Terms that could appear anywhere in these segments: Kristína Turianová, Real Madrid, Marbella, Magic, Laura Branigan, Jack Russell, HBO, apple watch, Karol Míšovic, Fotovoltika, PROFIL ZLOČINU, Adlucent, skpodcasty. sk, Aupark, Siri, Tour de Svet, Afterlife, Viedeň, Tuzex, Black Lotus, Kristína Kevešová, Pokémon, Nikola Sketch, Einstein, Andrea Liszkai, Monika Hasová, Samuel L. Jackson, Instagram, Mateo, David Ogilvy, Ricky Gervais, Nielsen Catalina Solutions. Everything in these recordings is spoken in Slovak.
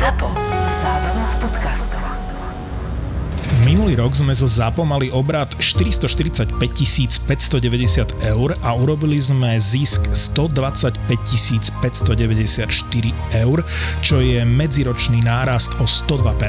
ZAPO. Zábava v podcastoch. Minulý rok sme zo ZAPO mali obrat 445 590 eur a urobili sme zisk 125 594 eur, čo je medziročný nárast o 102%.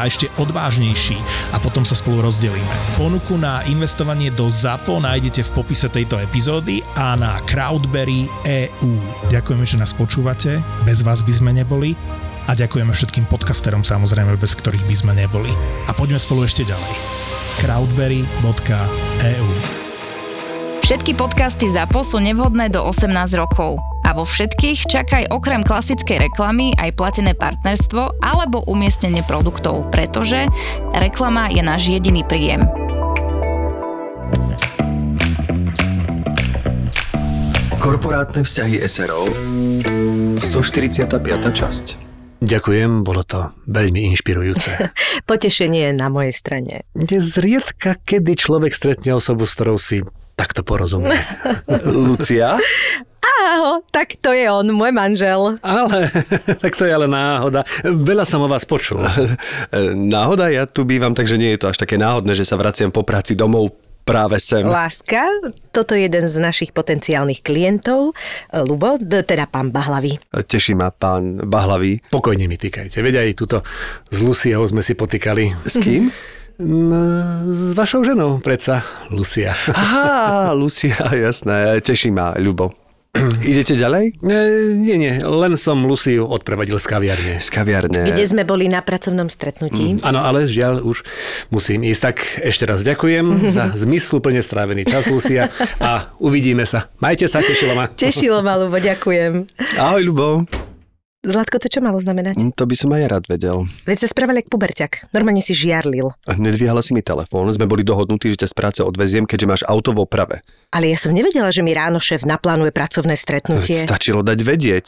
a ešte odvážnejší a potom sa spolu rozdelíme. Ponuku na investovanie do ZAPO nájdete v popise tejto epizódy a na CrowdBerry.eu. Ďakujeme, že nás počúvate, bez vás by sme neboli a ďakujeme všetkým podcasterom samozrejme, bez ktorých by sme neboli. A poďme spolu ešte ďalej. CrowdBerry.eu. Všetky podcasty ZAPO sú nevhodné do 18 rokov. A vo všetkých čakaj okrem klasickej reklamy aj platené partnerstvo alebo umiestnenie produktov, pretože reklama je náš jediný príjem. Korporátne vzťahy SRO 145. časť. Ďakujem, bolo to veľmi inšpirujúce. Potešenie na mojej strane. Zriedka, kedy človek stretne osobu, s ktorou si takto porozumie. Lucia? Áho, tak to je on, môj manžel. Ale, tak to je ale náhoda. Veľa som o vás počul. Náhoda? Ja tu bývam, takže nie je to až také náhodné, že sa vraciam po práci domov práve sem. Láska, toto je jeden z našich potenciálnych klientov, Ľubo, teda pán Bahlavý. Teší ma pán Bahlavý. Pokojne mi týkajte, veď aj túto z Luciou sme si potýkali. S kým? S vašou ženou, predsa, Lucia. Aha, Lucia, jasné, teší ma, Ľubo. Idete ďalej? Nie, len som Luciu odprevadil z kaviarne. Kde sme boli na pracovnom stretnutí. Áno, ale žiaľ už musím ísť. Tak ešte raz ďakujem za zmysluplne strávený čas, Lucia. A uvidíme sa. Majte sa, tešilo ma. Tešilo ma, Ľubo, ďakujem. Ahoj, Ľubo. Zlatko, to čo malo znamenať? To by som aj rád vedel. Veď sa správal jak puberťak. Normálne si žiarlil. Nedvíhala si mi telefón. Sme boli dohodnutí, že ťa z práce odveziem, keďže máš auto v oprave. Ale ja som nevedela, že mi ráno šéf naplánuje pracovné stretnutie. Stačilo dať vedieť.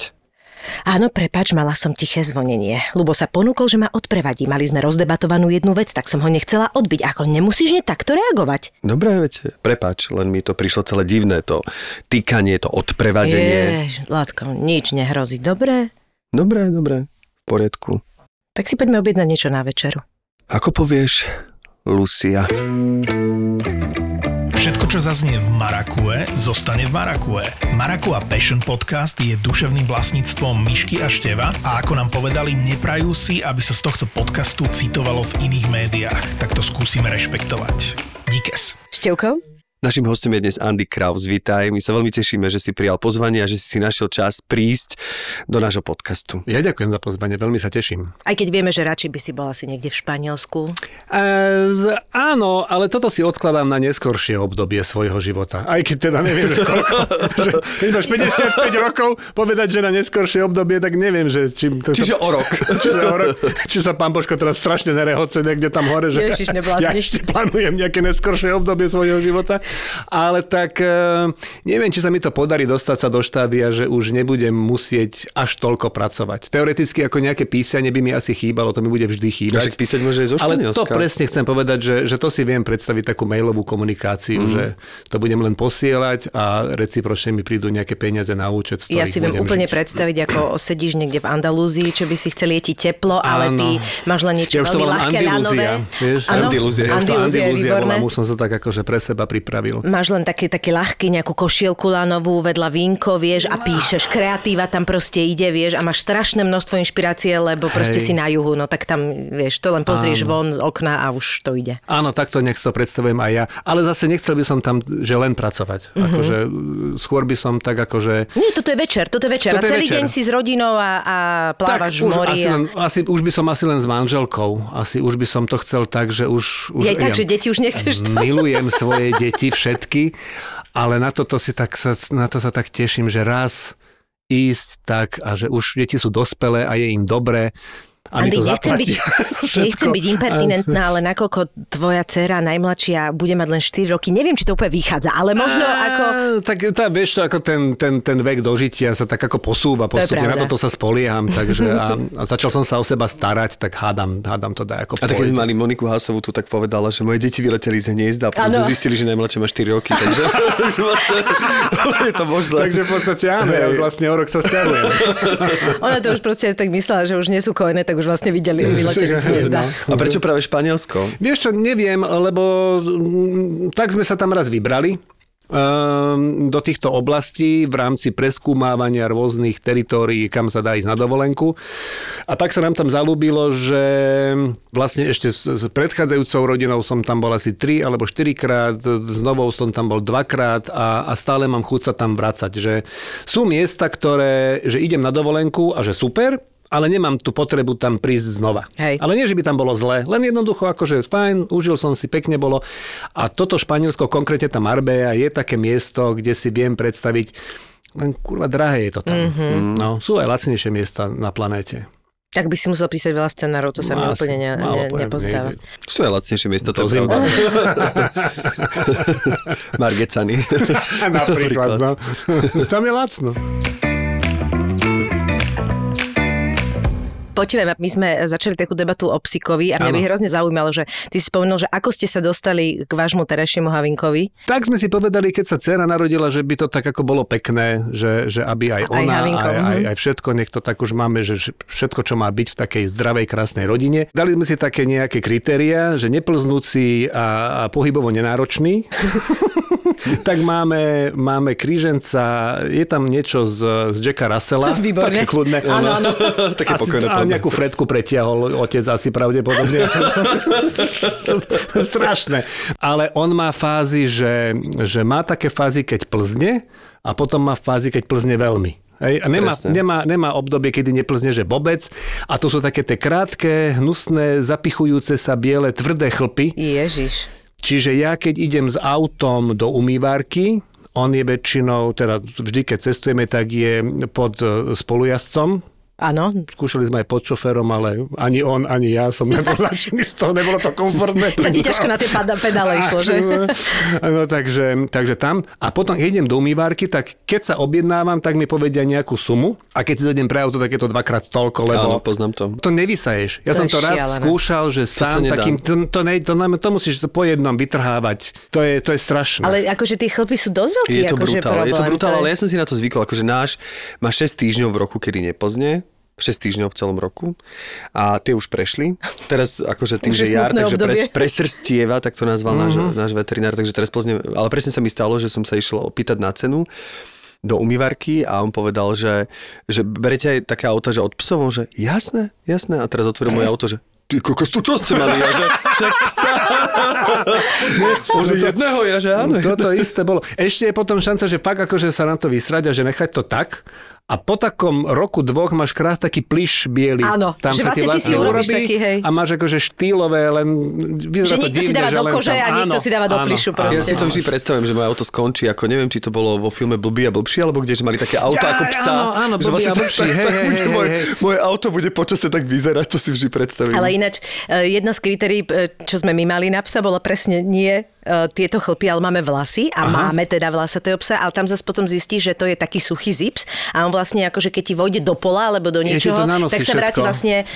Áno, prepáč, mala som tiché zvonenie. Ľubo sa ponúkol, že ma odprevadí. Mali sme rozdebatovanú jednu vec, tak som ho nechcela odbiť. Ako nemusíš takto reagovať? Dobre, veď prepáč, len mi to prišlo celé divné, to tykanie, to odprevadenie. Zlatko, nič nehrozí, dobre? Dobre, v poriadku. Tak si poďme objednať niečo na večeru. Ako povieš, Lucia. Všetko, čo zaznie v Marakue, zostane v Marakue. Marakua Passion Podcast je duševným vlastníctvom Myšky a Števa a ako nám povedali, neprajú si, aby sa z tohto podcastu citovalo v iných médiách. Tak to skúsime rešpektovať. Díkes. Števko? Naším hostom je dnes Andy Kraus Vita. My sa veľmi tešíme, že si prijal pozvanie a že si našiel čas prísť do nášho podcastu. Ja ďakujem za pozvanie, veľmi sa teším. Aj keď vieme, že radšej by si bol asi niekde v Španielsku. Áno, ale toto si odkladám na neskoršie obdobie svojho života. Aj keď teda neviem, že koľko. Keď máš 55 rokov, povedať, že na neskoršie obdobie, tak neviem, že... Čiže o rok. Či sa pán Božko teraz strašne nerehoce niekde tam hore, že Ježiš, ja ešte plánujem nejaké neskoršie obdobie svojho života. Ale tak neviem, či sa mi to podarí dostať sa do štádia, že už nebudem musieť až toľko pracovať. Teoreticky ako nejaké písanie by mi asi chýbalo, to mi bude vždy chýbať. Však písať môže aj zo Španielska. Ale to presne chcem povedať, že to si viem predstaviť takú mailovú komunikáciu, že to budem len posielať a recipročne mi prídu nejaké peniaze na účet, z ktorých budem žiť. Ja si viem úplne predstaviť, ako sedíš niekde v Andalúzii, čo by si chcel, je ti teplo, ale ty máš len niečo veľmi ľahké ľanové. Máš len taký ľahký nejakú košielku lanovú vedľa vínko, vieš, a píšeš. Kreatíva tam proste ide, vieš, a máš strašné množstvo inšpirácie, lebo proste si na juhu, no tak tam, vieš, to len pozrieš von z okna a už to ide. Áno, takto nech to predstavujem aj ja. Ale zase nechcel by som tam, že len pracovať. Akože skôr by som tak akože... Nie, toto je večer. A celý deň si s rodinou a plávaš v mori. Už by som asi len s manželkou. Asi už by som to chcel tak, že už... že deti už nechceš to. Milujem svoje deti všetky, ale na to sa tak teším, že raz ísť tak a že už deti sú dospelé a je im dobré. Andy, nechcem byť impertinentná, ale nakoľko tvoja dcéra najmladšia bude mať len 4 roky, neviem, či to úplne vychádza, ale možno ako... Tak tá, vieš to, ako ten vek dožitia sa tak ako posúva postupne, to na toto sa spolieham, takže a začal som sa o seba starať, tak hádam to dá ako... A tak keď sme mali Moniku Hasovú, tu tak povedala, že moje deti vyleteli z hniezda a potom zistili, že najmladšia má 4 roky, takže je to možné. Takže v podstate áno, ja vlastne o rok sa sťahujem. Ona to už proste tak myslela, že už nie sú kojené, tak už vlastne videli vyleteli z hniezda. A prečo práve Španielsko? Vieš čo, neviem, lebo tak sme sa tam raz vybrali do týchto oblastí v rámci preskúmávania rôznych teritórií, kam sa dá ísť na dovolenku. A tak sa nám tam zalúbilo, že vlastne ešte s predchádzajúcou rodinou som tam bol asi 3 alebo 4 krát, s novou som tam bol 2 krát a stále mám chuť sa tam vracať. Že sú miesta, ktoré, že idem na dovolenku a že super, ale nemám tú potrebu tam prísť znova. Hej. Ale nie, že by tam bolo zle, len jednoducho akože fajn, užil som si, pekne bolo. A toto Španielsko, konkrétne tá Marbella, je také miesto, kde si viem predstaviť, len kurva drahé je to tam. Mm-hmm. No, sú aj lacnejšie miesta na planéte. Tak by si musel písať veľa scenárov, to sa mi úplne nepozdáva. Sú aj lacnejšie miesta, to je pravda. Margecany. Napríklad, no. Tam je lacno. Počúvaj, my sme začali takú debatu o psíkovi a mňa by hrozne zaujímalo, že ty si spomenul, že ako ste sa dostali k vášmu terajšiemu Havinkovi. Tak sme si povedali, keď sa dcéra narodila, že by to tak ako bolo pekné, že aby aj ona, aj všetko, nech to tak už máme, že všetko, čo má byť v takej zdravej, krásnej rodine. Dali sme si také nejaké kritériá, že neplznúci a pohybovo nenáročný. Tak máme kríženca, je tam niečo z Jacka Russella. Výborné. Také kľudné. Áno. Také pokojné. A nejakú Fredku pretiahol otec asi pravdepodobne. Strašné. Ale on má fázy, že má také fázy, keď plzne a potom má fázy, keď plzne veľmi. Hej, a nemá obdobie, kedy neplzne, že vôbec. A to sú také tie krátke, hnusné, zapichujúce sa biele, tvrdé chlpy. Ježiš. Čiže ja, keď idem s autom do umývárky, on je väčšinou, teda vždy, keď cestujeme, tak je pod spolujazdcom. Áno. Skúšali sme aj pod šoférom, ale ani on, ani ja som nebol nadšený z toho, nebolo to komfortné. Sa ti ťažko na tie pedále išlo, že? No takže tam. A potom, keď idem do umývárky, tak keď sa objednávam, tak mi povedia nejakú sumu. A keď si dojdem pre auto, tak je to 2-krát toľko, lebo... Áno, poznám to. To nevysaješ. Ja to som to raz skúšal, že sám takým... To musíš to po jednom vytrhávať. To je strašné. Ale akože tie chlpy sú dosť veľké. Je to brutál, ale ja som si na to zvykol. Akože náš má 6 týždňov v roku, kedy neplzne. 6 týždňov v celom roku a tie už prešli. Teraz akože tým, že jar, takže presrstieva, tak to nazval náš veterinár, takže teraz plzne, ale presne sa mi stalo, že som sa išiel opýtať na cenu do umývarky a on povedal, že berete aj také auta, že od psov, že jasné a teraz otvoril moje auto, že ty kokos, tu čo ste mali? Ja, že však psa. Už jedného, ja, že áno. Toto isté bolo. Ešte je potom šanca, že fakt akože sa na to vysrať a že nechať to tak. A po takom roku, 2 máš krás taký plyš bielý. Áno, tam že vlastne ty si urobíš taký, hej. A máš akože štýlové, len vyzerá to divne, že len tam. Že niekto si dáva do kože a niekto si dáva do plyšu proste. Ja si to vždy predstavím, že moje auto skončí, ako neviem, či to bolo vo filme Blbý a blbší, alebo kdeže mali také auto ako psa. Áno, Blbý a blbší. Moje auto bude počasie tak vyzerať, to si vždy predstavím. Ale ináč, jedna z kritérií, čo sme my mali na psa, bola presne nie tieto chlpy, ale máme vlasy a máme teda vlasatého psa, ale tam zase potom zistí, že to je taký suchý zips a on vlastne akože keď ti vojde do pola alebo do niečoho, tak sa vráti vlastne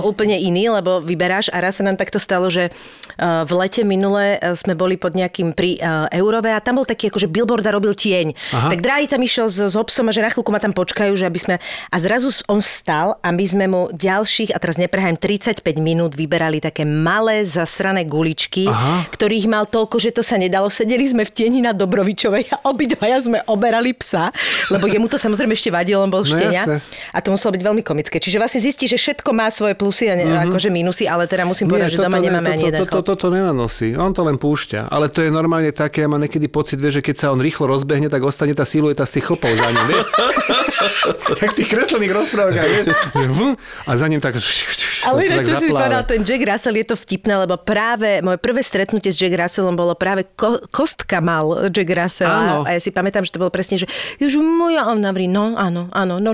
úplne iný, lebo vyberáš a raz sa nám takto stalo, že v lete minule sme boli pod nejakým pri Eurove a tam bol taký akože billboard a robil tieň. Aha. Tak dráj tam išiel s hopsom a že na chvíľku ma tam počkajú, že aby sme... A zrazu on stal a my sme mu ďalších, a teraz neprehajím, 35 minút vyberali také malé zasrané guličky, ktorých mal toľko, že to sa nedalo. Sedeli sme v tieni na Dobrovičovej a obidvaja sme oberali psa, lebo jemu to samozrejme ešte vadilo, on bol štenia. No, a to muselo byť veľmi komické. Čiže vlastne zistí, že všetko má svoje plusy a akože minusy, ale teda musím povedať, že doma nemáme ani jeden chlap. Toto nenanosí, on to len púšťa. Ale to je normálne také, ja mám niekedy pocit, vieš, že keď sa on rýchlo rozbehne, tak ostane tá silueta z tých chlpov za ním. Tak tých kreslených rozprávkach. A za ním tak... Ale čo si povedal, ten Jack Russell, je to vtipné, lebo práve moje prvé stretnutie s Jack Russellom bolo práve kostka mal Jack Russell. A ja si pamätám, že to bolo presne, že Ježu moja, on navrí, no,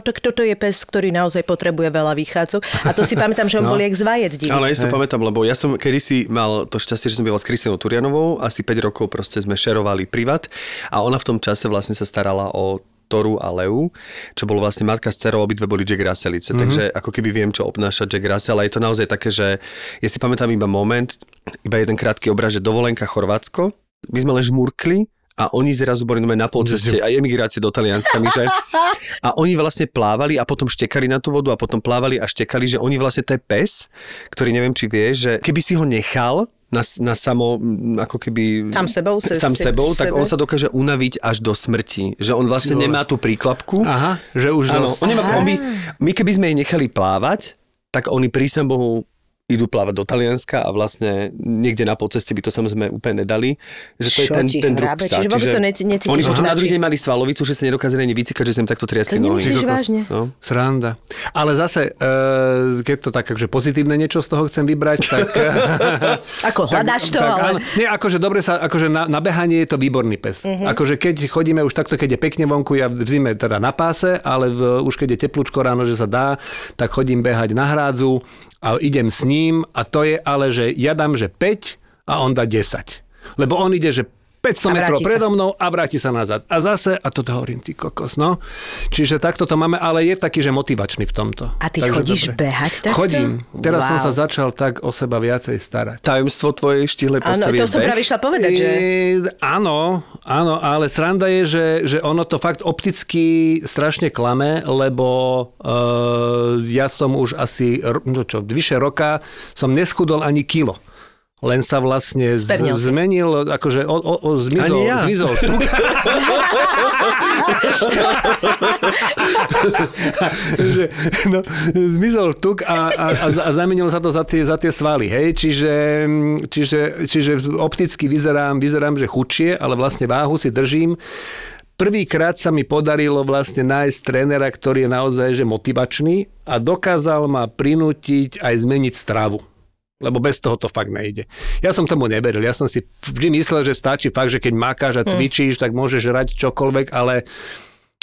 tak toto je pes, ktorý naozaj potrebuje veľa výchádzok. A to si pamätám, že on bol jak zvajec divý. Ale ja si to pamätám, lebo ja som kedysi mal to šťastie, že som bola s Kristínou Turianovou, asi 5 rokov proste sme šerovali privát a ona v tom čase vlastne sa starala o Toru a Leu, čo bolo vlastne matka s dcerou, obidve boli Jack Russellice. Mm-hmm. Takže ako keby viem, čo obnáša Jack Russell, ale je to naozaj také, že ja si pamätám iba moment, iba jeden krátky obraz, že dovolenka Chorvátsko, my sme len žmurkli a oni zrazu boli na pol ceste a emigrácie do Talianska, že? A oni vlastne plávali a potom štekali na tú vodu a potom plávali a štekali, že oni vlastne to je pes, ktorý neviem, či vie, že keby si ho nechal na samo, ako keby sám sebou, tak on sa dokáže unaviť až do smrti. Že on vlastne nemá tú príklapku. Aha, že už my keby sme jej nechali plávať, tak oni prísam Bohu idú plávať do Talianska a vlastne niekde na polceste by to samozrejme úplne nedali. Že to je ten druh psa. Čiže vôbec to necítiš. Oni potom na druhý deň mali svalovicu, že sa nedokázali ani vycikať, že sa im takto triasli nohy. To nemyslíš vážne. No. Sranda. Ale zase, keď to tak, že pozitívne niečo z toho chcem vybrať, tak... Ako hľadáš to, ale... Nie, akože dobre sa, akože na behanie je to výborný pes. Mm-hmm. Akože keď chodíme už takto, keď je pekne vonku, ja v zime teda na páse, ale už keď je teplúčko ráno, že sa dá, tak chodím behať na hrádzu. A idem s ním a to je ale, že ja dám, že 5 a on dá 10. Lebo on ide, že 500 metrov predo mnou a vráti sa nazad. A zase, a toto hovorím, ty kokos, no. Čiže takto to máme, ale je taký, že motivačný v tomto. A ty chodíš behať takto? Chodím. Teraz som sa začal tak o seba viacej starať. Tajomstvo tvojej štíhlej postavy je beh? Áno, to som práve išla povedať, že... Áno, ale sranda je, že ono to fakt opticky strašne klame, lebo ja som už asi, vyše roka som neschudol ani kilo. Len sa vlastne zmenil, akože zmizol tuk. No, zmizol tuk a zamenil sa to za tie svaly, hej? Čiže opticky vyzerám, že chudšie, ale vlastne váhu si držím. Prvýkrát sa mi podarilo vlastne nájsť trénera, ktorý je naozaj že motivačný a dokázal ma prinútiť aj zmeniť stravu. Lebo bez toho to fakt nejde. Ja som tomu neveril. Ja som si vždy myslel, že stačí fakt, že keď makáš a cvičíš, tak môžeš žrať čokoľvek, ale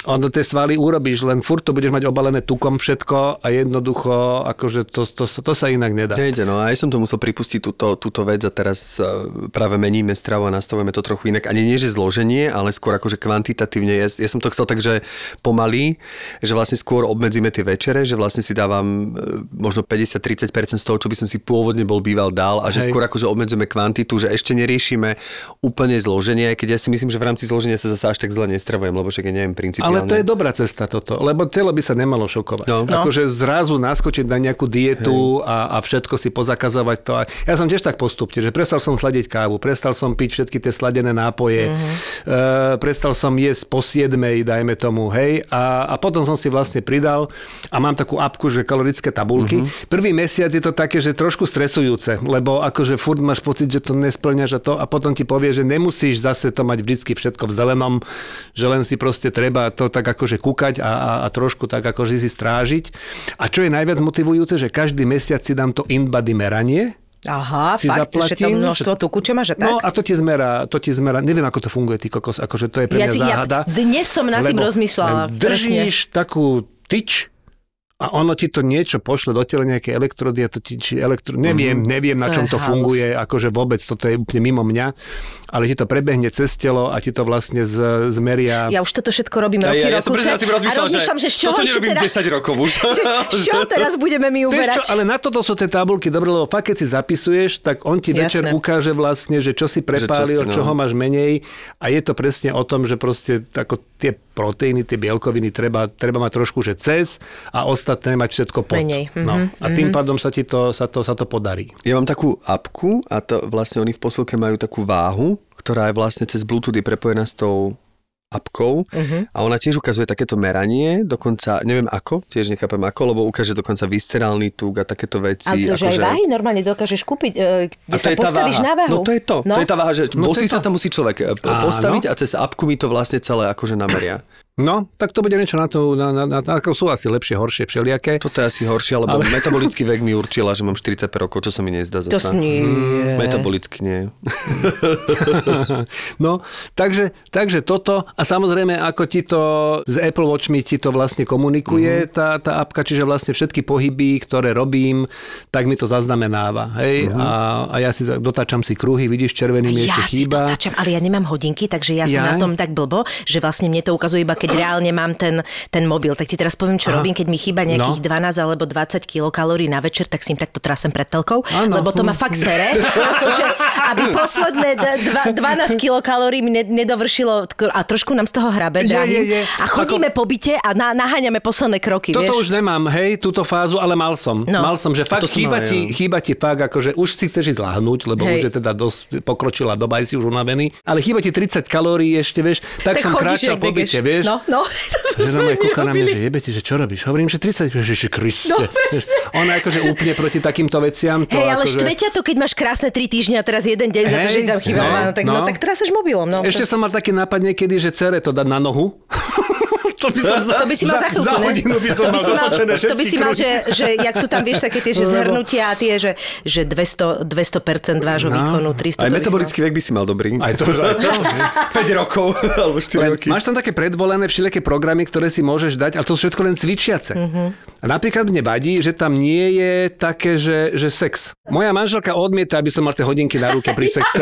ono tie svaly urobíš, len furt to budeš mať obalené tukom všetko a jednoducho, akože to sa inak nedá. Nejde, no a ja som to musel pripustiť túto vec a teraz práve meníme stravu a nastavujeme to trochu inak. Ani nie, že zloženie, ale skôr akože kvantitatívne. Ja som to chcel tak, že pomaly, že vlastne skôr obmedzíme tie večere, že vlastne si dávam možno 50-30% z toho, čo by som si pôvodne býval dal a že skôr akože obmedzujeme kvantitu, že ešte neriešime úplne zloženie, aj keď ja si myslím, že v rámci zloženia sa zase až tak zle nestravujem, lebo však ja neviem princíp. Ale to je dobrá cesta toto, lebo telo by sa nemalo šokovať. No. Akože zrazu naskočiť na nejakú dietu a všetko si pozakazovať to. Ja som tiež tak postupne, že prestal som sladiť kávu, prestal som piť všetky tie sladené nápoje, prestal som jesť po 7:00, dajme tomu, hej. A potom som si vlastne pridal a mám takú apku, že kalorické tabuľky. Prvý mesiac je to také, že trošku stresujúce, lebo akože furt máš pocit, že to nesplňaš a to a potom ti povie, že nemusíš zase to mať vždycky všetko v zelenom, že len si proste treba to tak akože kúkať a trošku tak akože si strážiť. A čo je najviac motivujúce, že každý mesiac si dám to in-body meranie. Aha, si fakt, zaplatím, že to množstvo tuku, čo máš a tak? No a to ti zmera, neviem ako to funguje, ty kokos, akože to je pre mňa záhada. Ja dnes som nad tým rozmýšľala. Držíš takú tyč a ono ti to niečo pošle do tela, nejaké elektrody, neviem na čom to funguje, akože vôbec, toto je úplne mimo mňa, ale ti to prebehne cez telo a ti to vlastne zmeria. Ja už toto všetko robím roky, a rozmýšľam, že toto nerobím teraz, 10 rokov už. Čo teraz budeme mi uberať? Čo, ale na toto sú tie tabuľky, dobre, lebo fakt, keď si zapisuješ, tak on ti večer ukáže vlastne, že čo si prepálil, čoho máš menej a je to presne o tom, že proste ako tie proteíny, tie bielkoviny treba mať trošku, že cez a ostatné mať všetko pod. No. A tým pádom sa to podarí. Ja mám takú apku a to vlastne oni v posilke majú takú váhu, ktorá je vlastne cez Bluetooth je prepojená s tou apkou a ona tiež ukazuje takéto meranie, dokonca, neviem ako, tiež nechápem ako, lebo ukáže dokonca viscerálny tuk a takéto veci. A to, že aj váhy normálne dokážeš kúpiť, kde sa postavíš na váhu. No to je to. To je tá váha, že musí sa tam musí človek postaviť a cez apku mi to vlastne celé akože nameria. No, tak to bude niečo na to, ako sú asi lepšie, horšie, všelijaké. Toto je asi horšie, lebo metabolický vek mi určila, že mám 45 rokov, čo sa mi nezdá zasa. To nie je. Metabolicky nie. No, takže toto a samozrejme, ako ti to s Apple Watchmi ti to vlastne komunikuje tá apka, čiže vlastne všetky pohyby, ktoré robím, tak mi to zaznamenáva, hej? A ja si dotáčam si kruhy, vidíš, červený mi ešte chýba. Ja si dotáčam, ale ja nemám hodinky, takže ja som na tom tak blbo, že vlastne mne to ukazuje iba keď reálne mám ten mobil. Tak ti teraz poviem, čo robím, keď mi chýba nejakých 12 alebo 20 kilokalórií na večer, tak si im takto trasem pred telkou, lebo to ma fakt sere, že aby posledné 12 kilokalórií mi nedovršilo a trošku nám z toho hrabe drahým. A chodíme po byte a naháňame posledné kroky, vieš. Toto už nemám, hej, túto fázu, ale mal som. No. Mal som, že fakt chýba ti fakt, akože už si chceš ísť lahnúť, lebo už je teda dosť pokročila doba, si už unavený, ale chýba ti 30 kalórií ešte, vieš. Tak som kráčal po byte, vieš. No, to sme nerobili. Že jebe ti, že čo robíš? Hovorím, že 30, že Kriste. No, presne. Ona akože úplne proti takýmto veciam. Hej, ale akože... štveťa to, keď máš krásne 3 týždňa a teraz jeden deň za to, že tam chýba. No, tak trasaš mobilom. No. Ešte som mal taký nápad niekedy, že cere to dať na nohu. To by si mal za chvíľku, za hodinu by som mal zatočené všetky kruhy. To by si mal, že jak sú tam, vieš, také tie, že zhrnutia a tie, že 200% vášho výkonu, 300. Aj metabolický vek by si mal dobrý. Aj to 5 rokov, alebo 4 roky. Máš tam také predvolené všelijaké programy, ktoré si môžeš dať, ale to sú všetko len cvičiace. A napríklad mne vadí, že tam nie je také, že sex. Moja manželka odmieta, aby som mal tie hodinky na ruke pri sexe.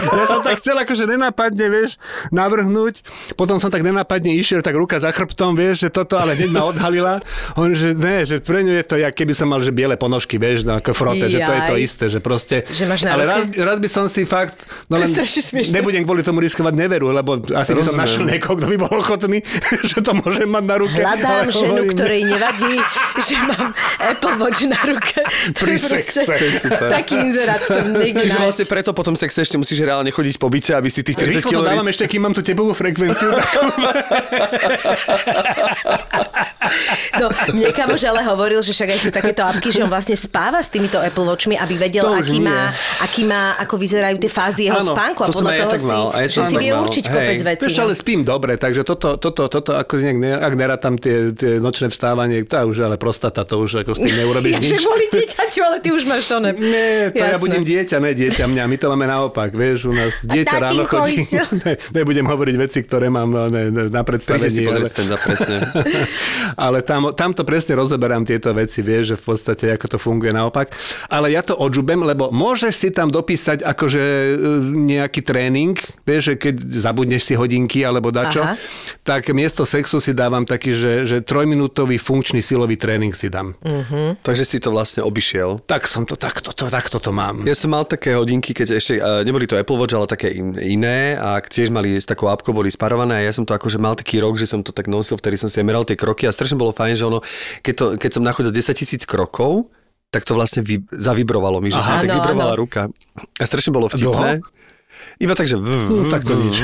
Ja som tak chcel, akože nenápadne, vieš, navrhnúť. Potom som tak nenápadne išiel, tak ruka za chrbtom, vieš, že toto, ale hneď ma odhalila. On, že ne, že pre ňu je to, jak keby som mal, že biele ponožky, vieš, ako frote, že to je to isté, že proste. Že máš na ruke. Ale raz by som si fakt, no len nebudem kvôli tomu riskovať neveru, lebo asi by som našiel niekoho, kto by bol ochotný, že to môžem mať na ruke. Hľadám ženu, ktorej nevadí, že mám Apple Watch na ruke. To je proste taký inzerát. Čiže vlastne preto potom sexe ešte musíš reálne chodiť po byte, aby si tých 30 kilo... Dávam ešte, kým mám tú tebovú frekvenciu. No, mne kamož ale hovoril, že však aj sú takéto apky, že on vlastne spáva s týmito Apple Watchmi, aby vedel, aký má, ako vyzerajú tie fázy jeho spánku. A podľa toho si vie určiť kopec vecí. Ešte ale spím dobre, takže toto ako ak nerátam tie nočné vstávanie, tá už ale prostata, to už ako s tým neurobíš nič. Ja však boli dieťaťu, ale ty už máš to ne. Nie, to ja budem dieťa, ne dieťa mňa. My to máme naopak, vieš, u nás dieťa ráno chodí. Nebudem hovoriť veci, ktoré mám na predstavení. Si pozrieť stand-up, presne. Ale tam to presne rozoberám tieto veci, vieš, že v podstate ako to funguje naopak. Ale ja to odžubem, lebo môžeš si tam dopísať akože nejaký tréning, vieš, že keď zabudneš si hodinky alebo dačo, tak miesto sexu si dávam taký, že trojminútový funkčný silový tréning si dám. Takže si to vlastne obišiel. Tak som to, takto to mám. Ja som mal také hodinky, keď ešte, neboli to Apple Watch, ale také iné a tiež mali s takou apkou, boli sparované a ja som to akože mal taký rok, že som to tak nosil, vtedy som si meral tie kroky a strašne bolo fajn, že ono, keď som nachodil 10 000 krokov, tak to vlastne zavibrovalo mi, že som tak vibrovala ruka. A strašne bolo vtipné. Iba tak, že... tak to nič.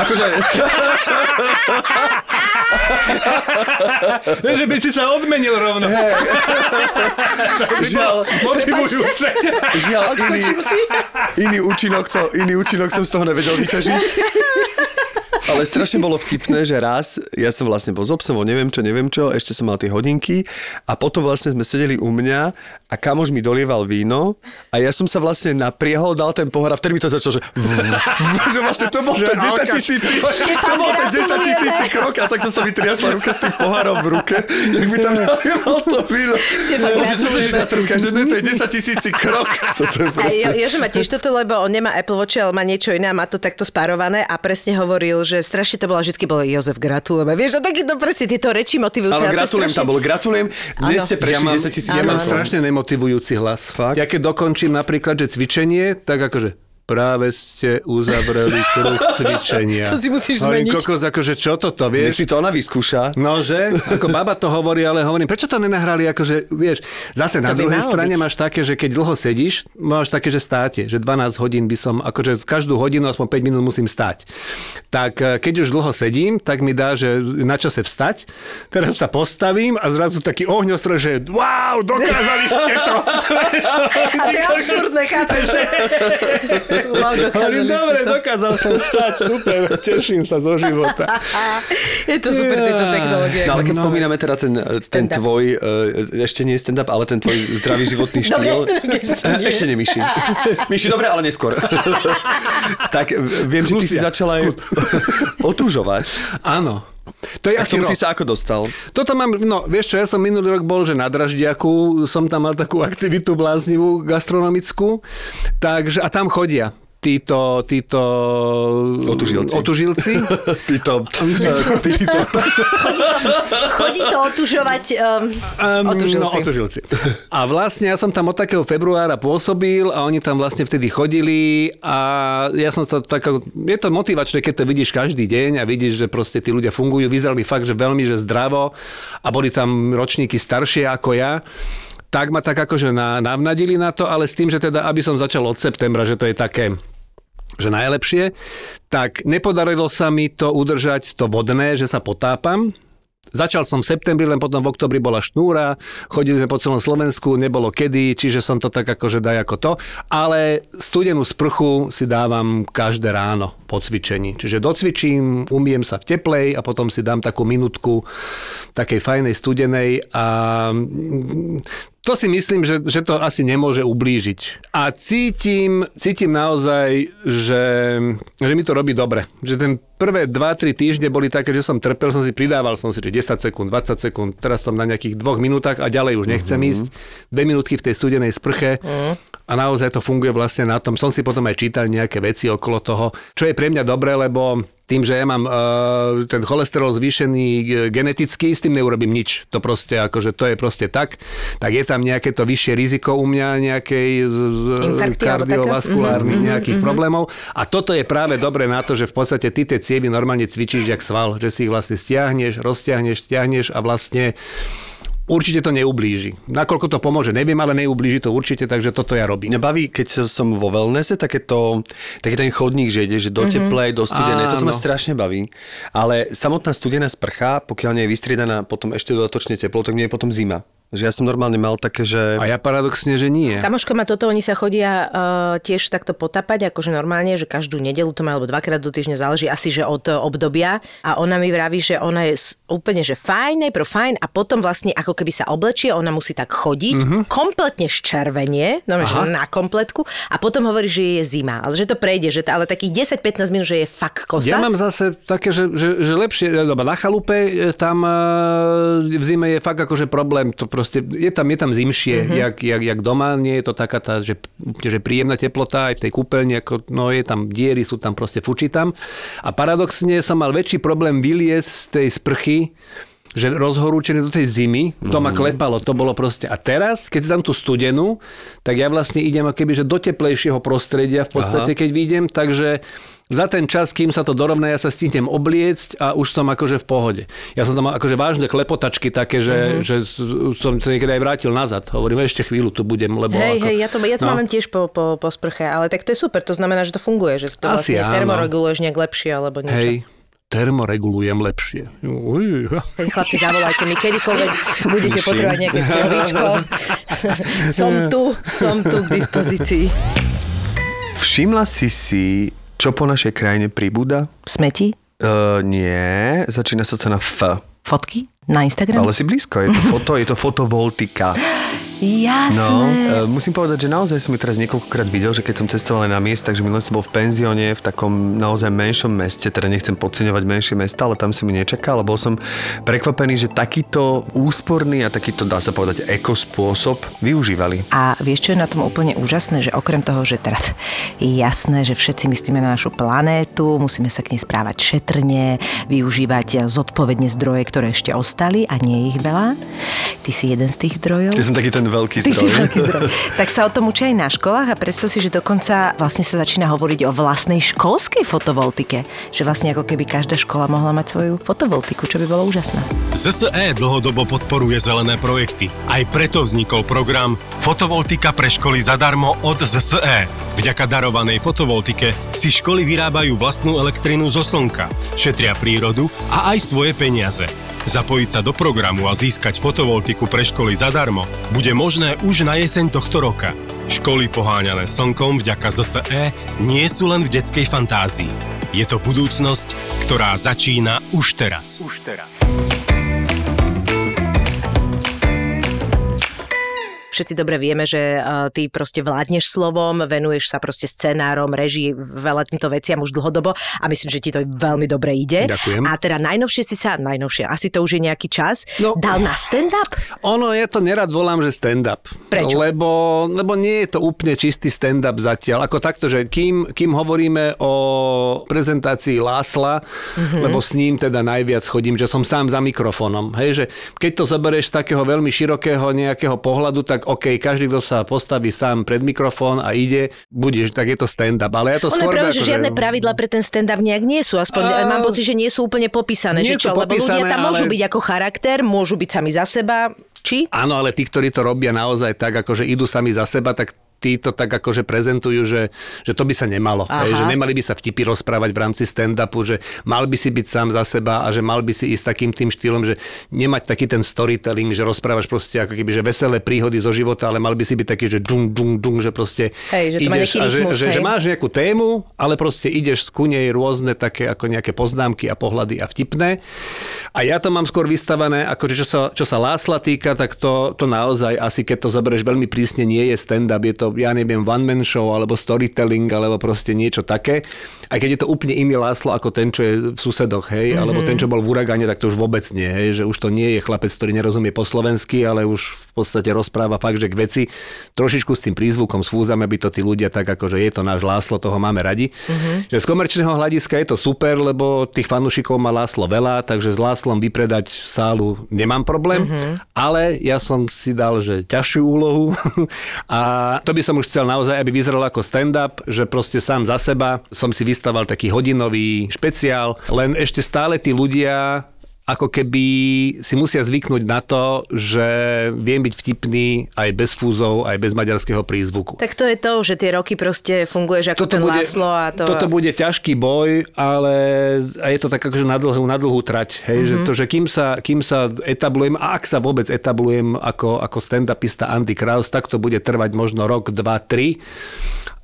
Akože... že by si sa odmenil rovno. Žiaľ, iný účinok som z toho nevedel vyťažiť. Ale strašne bolo vtipné, že raz, ja som vlastne bol s obsom, neviem čo, ešte som mal tie hodinky a potom vlastne sme sedeli u mňa a kamoš mi dolieval víno a ja som sa vlastne napriehol, dal ten pohár a vtedy mi to začalo, že vlastne to bol ten 10 000 krok a takto sa mi triasla ruka s tým pohárom v ruke, jak mi tam nalieval to víno. Bože, čo sa žiadať ruka, že to je 10 000 krok. Jože má tiež toto, lebo on nemá Apple Watch, ale má niečo iné a má to takto spárované a presne hovoril, že strašne to bola, vždycky bolo Jozef, gratulujeme. Vieš, a takýto presne tieto reči motivujúce. Ale gratulujem, tam bol gratulujem. Dnes ste prešli 10 000. Ja mám strašne nemotivujúci hlas. Fakt? Ja keď dokončím napríklad, že cvičenie, tak akože práve ste uzavreli kruh cvičenia. To si musíš zmeniť. Kokos, akože čo toto, vieš? Nech si to ona vyskúša. Nože, ako baba to hovorí, ale hovorím, prečo to nenahrali, akože, vieš, zase na druhej strane máš také, že keď dlho sedíš, máš také, že státe, že 12 hodín by som, akože každú hodinu aspoň 5 minút musím stáť. Tak keď už dlho sedím, tak mi dá, že na čase vstať, teraz sa postavím a zrazu taký ohňostroj, že wow, dokázali ste to. A to je absurdné, chápeš? Dobre, dokázal som stať, super, teším sa zo života. Je to super, tieto technológie. No ale keď spomíname teda ten tvoj, ešte nie stand-up, ale ten tvoj zdravý životný štýl. Ešte nie, Miši. Miši, dobre, ale neskôr. Tak viem, že ty si začala aj otužovať. Áno. To je asi si sa ako dostal? Toto mám, no vieš čo, ja som minulý rok bol, že na Draždiaku, som tam mal takú aktivitu bláznivú gastronomickú, takže a tam chodia títo otužilci. Chodí to otužovať otužilci. No, otužilci. A vlastne ja som tam od takého februára pôsobil a oni tam vlastne vtedy chodili a ja som sa tak... Je to motivačné, keď to vidíš každý deň a vidíš, že proste tí ľudia fungujú. Vyzerali fakt, že veľmi, že zdravo a boli tam ročníky staršie ako ja. Tak ma tak akože navnadili na to, ale s tým, že teda, aby som začal od septembra, že to je také, že najlepšie, tak nepodarilo sa mi to udržať to vodné, že sa potápam. Začal som v septembri, len potom v oktobri bola šnúra, chodili sme po celom Slovensku, nebolo kedy, čiže som to tak akože daj ako to, ale studenú sprchu si dávam každé ráno po cvičení. Čiže docvičím, umiem sa v teplej a potom si dám takú minútku takej fajnej studenej a to si myslím, že to asi nemôže ublížiť. A cítim naozaj, že mi to robí dobre. Že ten prvé 2-3 týždne boli také, že som trpel, som si pridával, som si 10 sekúnd, 20 sekúnd, teraz som na nejakých 2 minútach a ďalej už nechcem ísť. 2 minútky v tej studenej sprche a naozaj to funguje vlastne na tom. Som si potom aj čítal nejaké veci okolo toho, čo je pre mňa dobré, lebo tým, že ja mám ten cholesterol zvýšený geneticky, s tým neurobím nič. To proste, akože to je proste tak je tam nejaké to vyššie riziko u mňa nejakej kardiovaskulárnych nejakých problémov. A toto je práve dobre na to, že v podstate ty tie cievy normálne cvičíš jak sval, že si ich vlastne stiahneš, roztiahneš, stiahneš a vlastne určite to neublíži. Nakoľko to pomôže, neviem, ale neublíži to určite, takže toto ja robím. Mňa baví, keď som vo wellnesse, taký ten chodník, že ideš do teplej, do studenej. Toto ma strašne baví. Ale samotná studená sprcha, pokiaľ nie je vystriedaná potom ešte dodatočne teplo, tak nie je potom zima. Že ja som normálne mal také, že... A ja paradoxne, že nie. Kamoška má toto, oni sa chodia tiež takto potapať, akože normálne, že každú nedeľu to má, alebo dvakrát do týždňa, záleží asi, že od obdobia. A ona mi vraví, že ona je úplne, že fajn, najprv fajn, a potom vlastne ako keby sa oblečie, ona musí tak chodiť, kompletne ščervenie, normálne, že na kompletku, a potom hovorí, že je zima, ale že to prejde, že ale takých 10-15 minút, že je fakt kosa. Ja mám zase také, že lepšie, na chalupe tam v zime je fakt akože problém, to proste je tam zimšie, jak doma, nie je to taká tá, že príjemná teplota aj v tej kúpeľni, ako, no je tam diery, sú tam proste fučí tam. A paradoxne som mal väčší problém vyliesť z tej sprchy, že rozhorúčený do tej zimy, to ma klepalo, to bolo proste. A teraz, keď si dám tú studenú, tak ja vlastne idem akoby, že do teplejšieho prostredia v podstate, keď vyjdem, takže za ten čas, kým sa to dorovná, ja sa stihnem obliecť a už som akože v pohode. Ja som tam mal akože vážne klepotačky také, že som sa niekedy aj vrátil nazad. Hovorím, ešte chvíľu tu budem, lebo... Hej, ja to mám tiež po sprche, ale tak to je super, to znamená, že to funguje, že to vlastne termoreguluješ nejak lepšie, alebo niečo. Hej. Termoregulujem lepšie. Chlapci, zavolajte mi, kedykoľvek budete potrebovať nejaké slovíčko. Som tu k dispozícii. Všimla si, čo po našej krajine pribúda? Smeti? Nie, začína sa to na F. Fotky? Na Instagram? Ale si blízko, je to fotovoltika. Jasné. No, musím povedať, že naozaj som ju teraz niekoľkokrát videl, že keď som cestoval na miest, takže minulé som bol v penzióne, v takom naozaj menšom meste, teda nechcem podceňovať menšie mesta, ale tam som mi nečakal, bol som prekvapený, že takýto úsporný a takýto, dá sa povedať, ekospôsob využívali. A vieš, čo je na tom úplne úžasné, že okrem toho, že teraz je jasné, že všetci myslíme na našu planétu, musíme sa k nej správať šetrne, využívať zodpovedne zdroje, ktoré ešte ostali a nie je ich veľa. Ty si jeden z tých zdrojov. Ja som taký ten veľký zdroj. Ty si veľký zdroj. Tak sa o tom učia aj na školách a predstav si, že dokonca vlastne sa začína hovoriť o vlastnej školskej fotovoltike. Že vlastne ako keby každá škola mohla mať svoju fotovoltiku, čo by bolo úžasné. ZSE dlhodobo podporuje zelené projekty. Aj preto vznikol program Fotovoltika pre školy zadarmo od ZSE. Vďaka darovanej fotovoltike si školy vyrábajú vlastnú elektrinu zo slnka, šetria prírodu a aj svoje peniaze. Zapojiť sa do programu a získať fotovoltiku pre školy zadarmo bude možné už na jeseň tohto roka. Školy poháňané slnkom vďaka ZSE nie sú len v detskej fantázii. Je to budúcnosť, ktorá začína už teraz. Všetci dobre vieme, že ty proste vládneš slovom, venuješ sa proste scenárom, režii, veľa týmto veciam už dlhodobo a myslím, že ti to veľmi dobre ide. Ďakujem. A teda najnovšie, asi to už je nejaký čas, dal na stand-up? Ono, ja to nerad volám, že stand-up. Prečo? Lebo nie je to úplne čistý stand-up zatiaľ. Ako takto, že kým hovoríme o prezentácii Lászla, lebo s ním teda najviac chodím, že som sám za mikrofónom. Hej, že keď to zoberieš z takého veľmi širokého nejakého pohľadu, tak OK, každý, kto sa postaví sám pred mikrofón a ide, budeš, tak je to stand-up. Ale ja to skôr... Ono je pravda, že žiadne pravidlá pre ten stand-up nejak nie sú. Aspoň mám pocit, že nie sú úplne popísané. Nie sú popísané, lebo ľudia tam môžu byť ako charakter, môžu byť sami za seba, či? Áno, ale tí, ktorí to robia naozaj tak, akože idú sami za seba, tak tí to tak akože prezentujú, že to by sa nemalo. Že nemali by sa vtipy rozprávať v rámci stand-upu, že mal by si byť sám za seba a že mal by si ísť takým tým štýlom, že nemať taký ten storytelling, že rozprávaš proste ako keby, že veselé príhody zo života, ale mal by si byť taký, že dung, že proste že ideš a že máš nejakú tému, ale proste ideš ku nej rôzne také ako nejaké poznámky a pohľady a vtipné. A ja to mám skôr vystavané, akože čo sa Lászla týka, tak to naozaj asi keď to zoberieš veľmi prísne, nie je stand-up, je to ja neviem, one-man show, alebo storytelling, alebo proste niečo také. Aj keď je to úplne iný Lászlo, ako ten, čo je v Susedoch, hej, alebo ten, čo bol v Uragáne, tak to už vôbec nie, hej, že už to nie je chlapec, ktorý nerozumie po slovensky, ale už v podstate rozpráva fakt, že k veci. Trošičku s tým prízvukom svúzame, aby to tí ľudia tak, akože je to náš Lászlo, toho máme radi. Že z komerčného hľadiska je to super, lebo tých fanúšikov má Lászlo veľa, takže s Lászlom vypredať sálu nemám problém, ale ja som si dal, že ťažšiu úlohu a to by som už chcel naozaj, aby vyzeral ako stand-up, že proste sám za seba som si vystával taký hodinový špeciál, len ešte stále tí ľudia ako keby si musia zvyknúť na to, že viem byť vtipný aj bez fúzov, aj bez maďarského prízvuku. Tak to je to, že tie roky proste funguješ ako ten Lászlo a to... Toto bude ťažký boj, ale je to tak akože na dlhú trať. Hej? Že to, že kým sa etablujem, a ak sa vôbec etablujem ako stand-upista Andy Kraus, tak to bude trvať možno rok, 2, 3,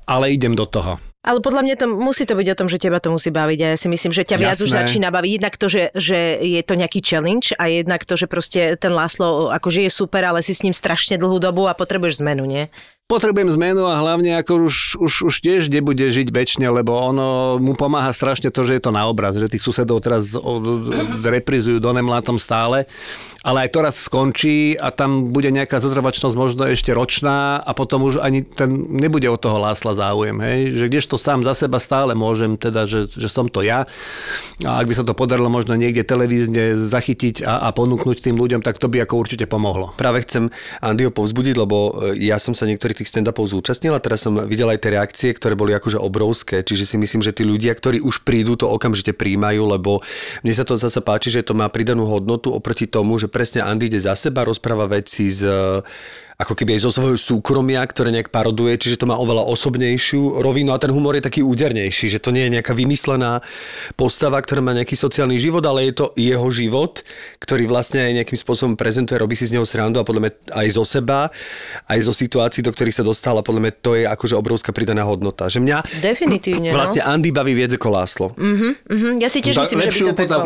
ale idem do toho. Ale podľa mňa to musí to byť o tom, že teba to musí baviť a ja si myslím, že ťa viac už začína baviť. Jednak to, že je to nejaký challenge a jednak to, že proste ten Lászlo akože je super, ale si s ním strašne dlhú dobu a potrebuješ zmenu, nie? Potrebujem zmenu a hlavne ako už tiež nebude žiť večne, lebo ono mu pomáha strašne to, že je to na obraz, že tých susedov teraz reprizujú do nemlátom stále, ale aj to raz skončí a tam bude nejaká zotrvačnosť možno ešte ročná a potom už ani ten nebude od toho Lászla záujem, hej? Že kdežto sám za seba stále môžem, teda, že som to ja a ak by sa to podarilo možno niekde televízne zachytiť a ponúknuť tým ľuďom, tak to by ako určite pomohlo. Práve chcem Andyho povzbudiť, lebo ja som sa niektorých tých stand-upov zúčastnil a teraz som videl aj tie reakcie, ktoré boli akože obrovské, čiže si myslím, že tí ľudia, ktorí už prídu, to okamžite prijímajú, lebo mne sa to zase páči, že to má pridanú hodnotu oproti tomu, že presne Andy ide za seba, rozpráva veci z... ako keby aj zo svojho súkromia, ktoré nejak paroduje, čiže to má oveľa osobnejšiu rovinu a ten humor je taký údernejší, že to nie je nejaká vymyslená postava, ktorá má nejaký sociálny život, ale je to jeho život, ktorý vlastne aj nejakým spôsobom prezentuje, robí si z neho srandu a podľa mňa aj zo seba, aj zo situácií, do ktorých sa dostal a podľa mňa to je akože obrovská pridaná hodnota. Že mňa definitívne vlastne Andy baví viac ako Lászlo. Ja si tiež myslím, že by to tak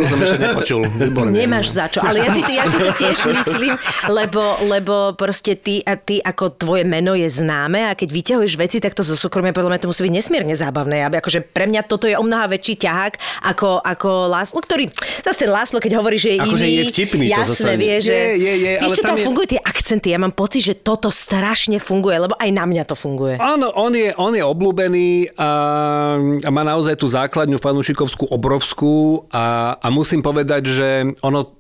bolo. Nemáš za čo, ale ja si to tiež myslím, lebo proste ty ako tvoje meno je známe a keď vyťahuješ veci, tak to zo súkromia podľa mňa to musí byť nesmierne zábavné. Akože pre mňa toto je o mnoha väčší ťahák ako Lászlo, ktorý zase ten Lászlo, keď hovorí, že je ako iný. Akože je vtipný to zase. Jasné, vie, že... Vieš, čo tam fungujú tie akcenty? Ja mám pocit, že toto strašne funguje, lebo aj na mňa to funguje. Áno, on je obľúbený a má naozaj tú základňu fanúšikovskú obrovskú a musím povedať, že ono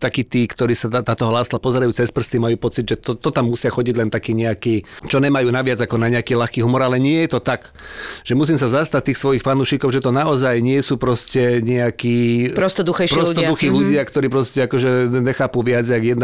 takí tí, ktorí sa na to Lászla pozerajú cez prsty, majú pocit, že to tam musia chodiť len takí nejakí, čo nemajú naviac ako na nejaký ľahký humor, ale nie je to tak. Že musím sa zastať tých svojich fanúšikov, že to naozaj nie sú proste nejakí prostoduchí ľudia, ktorí proste akože nechápu viac jak 1+1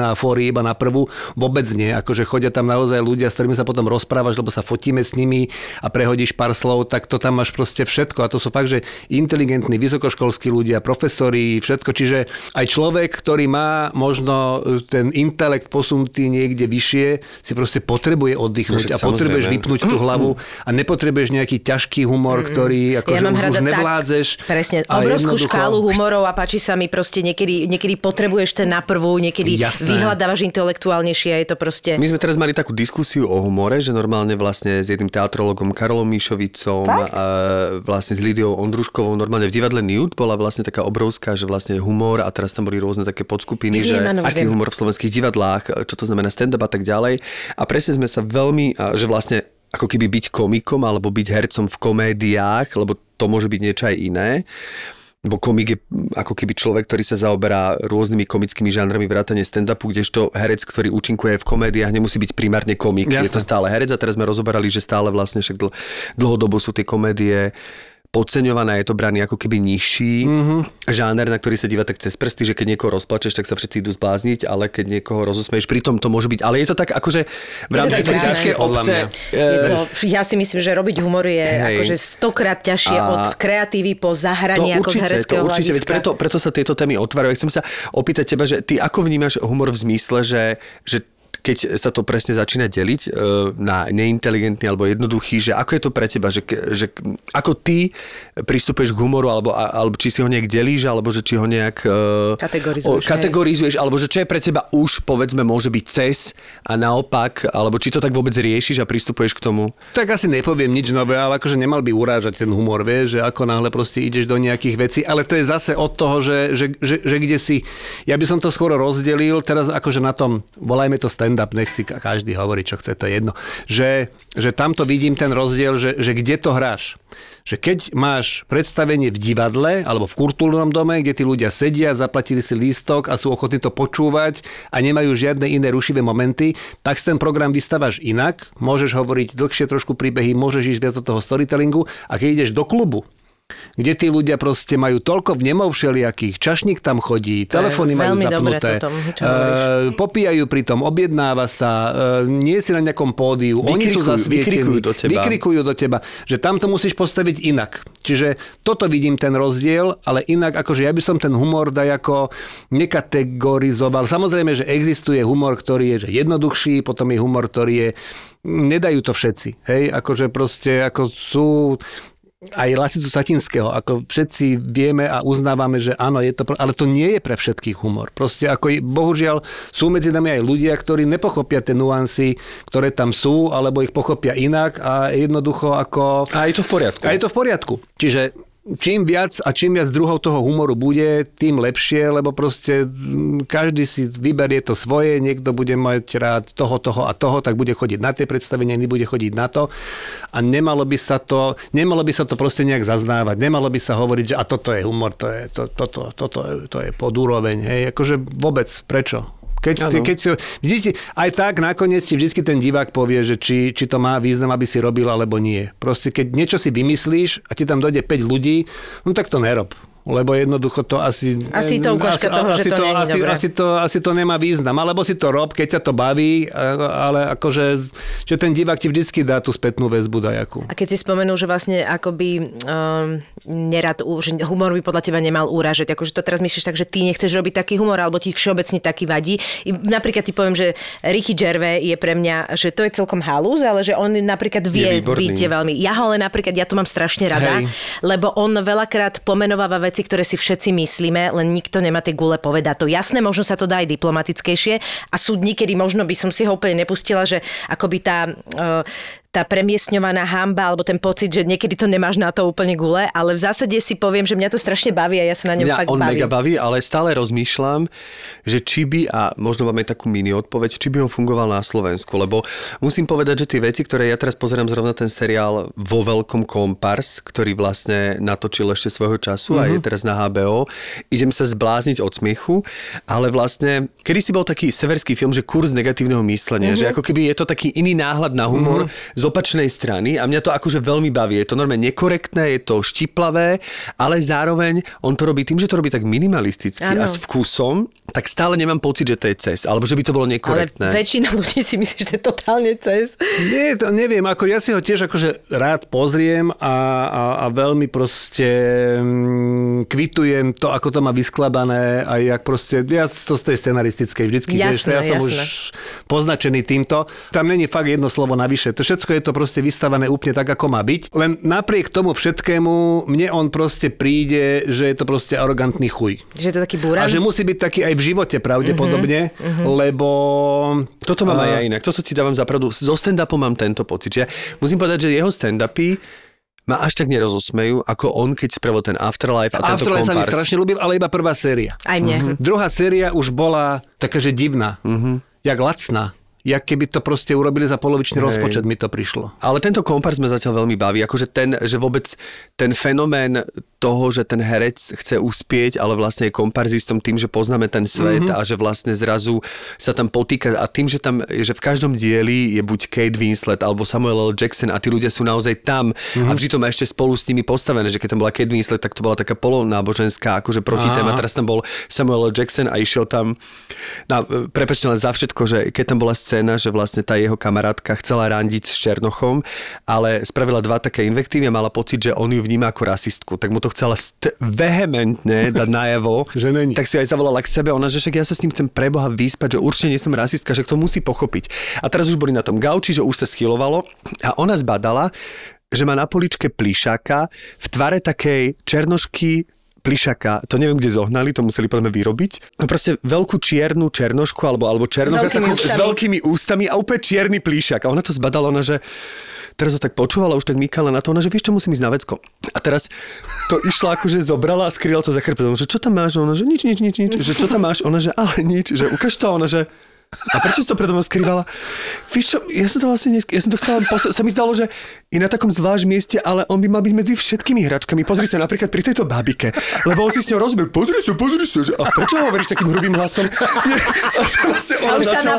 a fóry iba na prvú. Vôbec nie. Akože chodia tam naozaj ľudia, s ktorými sa potom rozprávaš, lebo sa fotíme s nimi a prehodíš pár slov, tak to tam máš proste všetko. A to sú fakt, že inteligentní, vysokoškolskí ľudia, profesori, všetko, čiže aj človek, ktorý má možno ten intelekt posunutý niekde vyššie, si proste potrebuje oddychnúť a potrebuješ vypnúť tú hlavu a nepotrebuješ nejaký ťažký humor, ktorý akože ja už nevládzeš. Presne, obrovskú škálu humorov a páči sa mi proste niekedy potrebuješ ten na prvú, niekedy vyhľadávaš intelektuálnejšie a je to proste... My sme teraz mali takú diskusiu o humore, že normálne vlastne s jedným teatrologom Karolom Míšovicom a vlastne s Lidiou Ondruškovou normálne v divadle Newt bola vlastne taká obrovská, že vlastne humor a teraz tam boli rôzne také podskupiny, že aký humor v slovenských divadlách, čo to znamená stand-up a tak ďalej. A presne sme sa veľmi, že vlastne ako keby byť komikom alebo byť hercom v komédiách, lebo to môže byť niečo aj iné. Bo komik je ako keby človek, ktorý sa zaoberá rôznymi komickými žánrami vrátane stand-upu, kdežto herec, ktorý účinkuje v komédiách, nemusí byť primárne komik. Jasne. Je to stále herec a teraz sme rozoberali, že stále vlastne však dlhodobo sú tie komédie podceňovaná, je to braný ako keby nižší žáner, na ktorý sa díva tak cez prsty, že keď niekoho rozplačeš, tak sa všetci idú zblázniť, ale keď niekoho rozosmeješ, pritom to môže byť, ale je to tak akože v rámci kritickej obce. Ja si myslím, že robiť humor je akože stokrát ťažšie od kreatívy po zahranie ako z hereckého hľadiska. Veď preto sa tieto témy otvárajú. Chcem sa opýtať teba, že ty ako vnímaš humor v zmysle, že keď sa to presne začína deliť na neinteligentný alebo jednoduchý, že ako je to pre teba, že ako ty pristupuješ k humoru, alebo či si ho nejak delíš, alebo že či ho nejak kategorizuješ, alebo že čo je pre teba už, povedzme, môže byť cez a naopak, alebo či to tak vôbec riešiš a pristupuješ k tomu? Tak asi nepoviem nič nové, ale akože nemal by urážať ten humor, vieš, že ako náhle proste ideš do nejakých vecí, ale to je zase od toho, že kde si, ja by som to skoro rozdelil, teraz akože na tom, volajme to stand-up, nech si každý hovorí, čo chce, to je jedno. Že tamto vidím ten rozdiel, že kde to hráš. Že keď máš predstavenie v divadle alebo v kultúrnom dome, kde tí ľudia sedia, zaplatili si lístok a sú ochotní to počúvať a nemajú žiadne iné rušivé momenty, tak ten program vystávaš inak, môžeš hovoriť dlhšie trošku príbehy, môžeš ísť viac do toho storytellingu a keď ideš do klubu, kde tí ľudia proste majú toľko vnemov všelijakých, čašník tam chodí, telefóny majú zapnuté, popíjajú pri tom, objednáva sa, nie si na nejakom pódiu, oni sú zasvietení, vykrikujú do teba, že tam to musíš postaviť inak. Čiže toto vidím ten rozdiel, ale inak akože ja by som ten humor dajako nekategorizoval. Samozrejme, že existuje humor, ktorý je že jednoduchší, potom je humor, ktorý je, nedajú to všetci, hej, akože proste ako sú... aj Lácitu Satinského, ako všetci vieme a uznávame, že áno, je to, ale to nie je pre všetkých humor. Proste ako bohužiaľ sú medzi nami aj ľudia, ktorí nepochopia tie nuancy, ktoré tam sú, alebo ich pochopia inak a jednoducho ako... A je to v poriadku. A je to v poriadku. Čiže čím viac a čím viac druhov toho humoru bude, tým lepšie, lebo proste každý si vyberie to svoje, niekto bude mať rád toho a toho, tak bude chodiť na tie predstavenia, nebude chodiť na to a nemalo by sa to proste nejak zaznávať, nemalo by sa hovoriť, že a toto je humor, to je podúroveň, hej, akože vôbec, prečo? Keď vždy, aj tak nakoniec ti vždy ten divák povie, že či to má význam, aby si robil, alebo nie. Proste keď niečo si vymyslíš a ti tam dojde 5 ľudí, no tak to nerob. Lebo jednoducho to asi... Asi to ukážka toho, že to nie je dobré. Asi to nemá význam. Alebo si to rob, keď ťa to baví, ale akože že ten divák ti vždycky dá tú spätnú väzbu dajakú. A keď si spomenul, že vlastne akoby nerad, že humor by podľa teba nemal úražať. Akože to teraz myslíš tak, že ty nechceš robiť taký humor, alebo ti všeobecne taký vadí. Napríklad ti poviem, že Ricky Gervais je pre mňa, že to je celkom halúz, ale že on napríklad vie byť veľmi. Ja ho ale napríklad, ja to mám strašne rada, lebo on veľakrát pomenováva veci, ktoré si všetci myslíme, len nikto nemá tie gule povedať. To jasné, možno sa to dá aj diplomatickejšie a sú dni, kedy možno by som si ho úplne nepustila, že akoby tá premiesňovaná hanba, alebo ten pocit, že niekedy to nemáš na to úplne gule, ale v zásade si poviem, že mňa to strašne baví a ja sa na ňom fakt bavím. On mega baví, ale stále rozmýšľam, že či by, a možno máme takú mini odpoveď, či by on fungoval na Slovensku, lebo musím povedať, že tie veci, ktoré ja teraz pozerám zrovna ten seriál Vo veľkom kompars, ktorý vlastne natočil ešte svojho času a je teraz na HBO, idem sa zblázniť od smiechu, ale vlastne, kedy si bol taký severský film, že kurz negatívneho myslenia, že ako keby je to taký iný náhľad na humor z opačnej strany a mňa to akože veľmi baví. Je to normálne nekorektné, je to štiplavé, ale zároveň on to robí tým, že to robí tak minimalisticky a s vkusom, tak stále nemám pocit, že to je cez, alebo že by to bolo nekorektné. Ale väčšina ľudí si myslí, že to je totálne cez. Nie, to neviem, ako ja si ho tiež akože rád pozriem a veľmi proste kvitujem to, ako to má vyskladané a jak proste, ja to z tej scenaristickej vždycky, jasné, ja som už poznačený týmto. Tam není fakt jedno slovo navyše. To všetko je to proste vystavané úplne tak, ako má byť. Len napriek tomu všetkému, mne on proste príde, že je to proste arogantný chuj. Že je to taký búran? A že musí byť taký aj v živote pravdepodobne, lebo... Toto mám aj ja inak, toto si dávam za pravdu. So stand-upom mám tento pocit. Ja musím povedať, že jeho stand-upy ma až tak nerozosmejú, ako on, keď spravil ten Afterlife a tento Afterlife kompárs. Afterlife sa mi strašne ľúbil, ale iba prvá séria. Aj mne. Druhá séria už bola taká, že divná, jak lacná. Jak keby to proste urobili za polovičný rozpočet, mi to prišlo. Ale tento kompárs ma zatiaľ veľmi baví. Akože ten, že vôbec ten fenomén toho, že ten herec chce uspieť, ale vlastne je komparzistom tým, že poznáme ten svet a že vlastne zrazu sa tam potýka. A tým, že tam, že v každom dieli je buď Kate Winslet alebo Samuel L. Jackson a tí ľudia sú naozaj tam. A vždy to má ešte spolu s nimi postavené, že keď tam bola Kate Winslet, tak to bola taká polonáboženská, akože protitéma. Teraz tam bol Samuel L. Jackson a išiel tam na prepečte len za všetko, že keď tam bola scéna, že vlastne tá jeho kamarátka chcela randiť s Černochom, ale spravila dva také invektívy a mala pocit, že on ju vníma ako rasistku. Tak mu to chcela vehementne dať najavo. Že není. Tak si aj zavolala k sebe. Ona, že však ja sa s ním chcem preboha vyspať, že určite nie som rasistka, že to musí pochopiť. A teraz už boli na tom gauči, že už sa schylovalo a ona zbadala, že má na poličke plišáka v tvare takej černošky plišaka, to neviem, kde zohnali, to museli podľa mňa vyrobiť. No proste veľkú čiernu černošku, alebo černocha s veľkými ústami a úplne čierny plišak. A ona to zbadala, ona, že teraz ho tak počúvala, už tak mykala na to, ona, že vieš čo, musím ísť na vecko. A teraz to išla, akože zobrala a skrýla to za chrbtom, že čo tam máš? Ona, že nič. Že čo tam máš? Ona, že ale nič. Že ukáž to, ona, že a prečo si to predo mňa skrývala? Víš čo, ja som to vlastne ja som to chcela sa mi zdalo, že je na takom zvlášť mieste, ale on by mal byť medzi všetkými hračkami. Pozri sa napríklad pri tejto babike, lebo on si s ňou rozbil. Pozri sa. Že, a prečo hovoríš takým hrubým hlasom? A vlastne ona začala,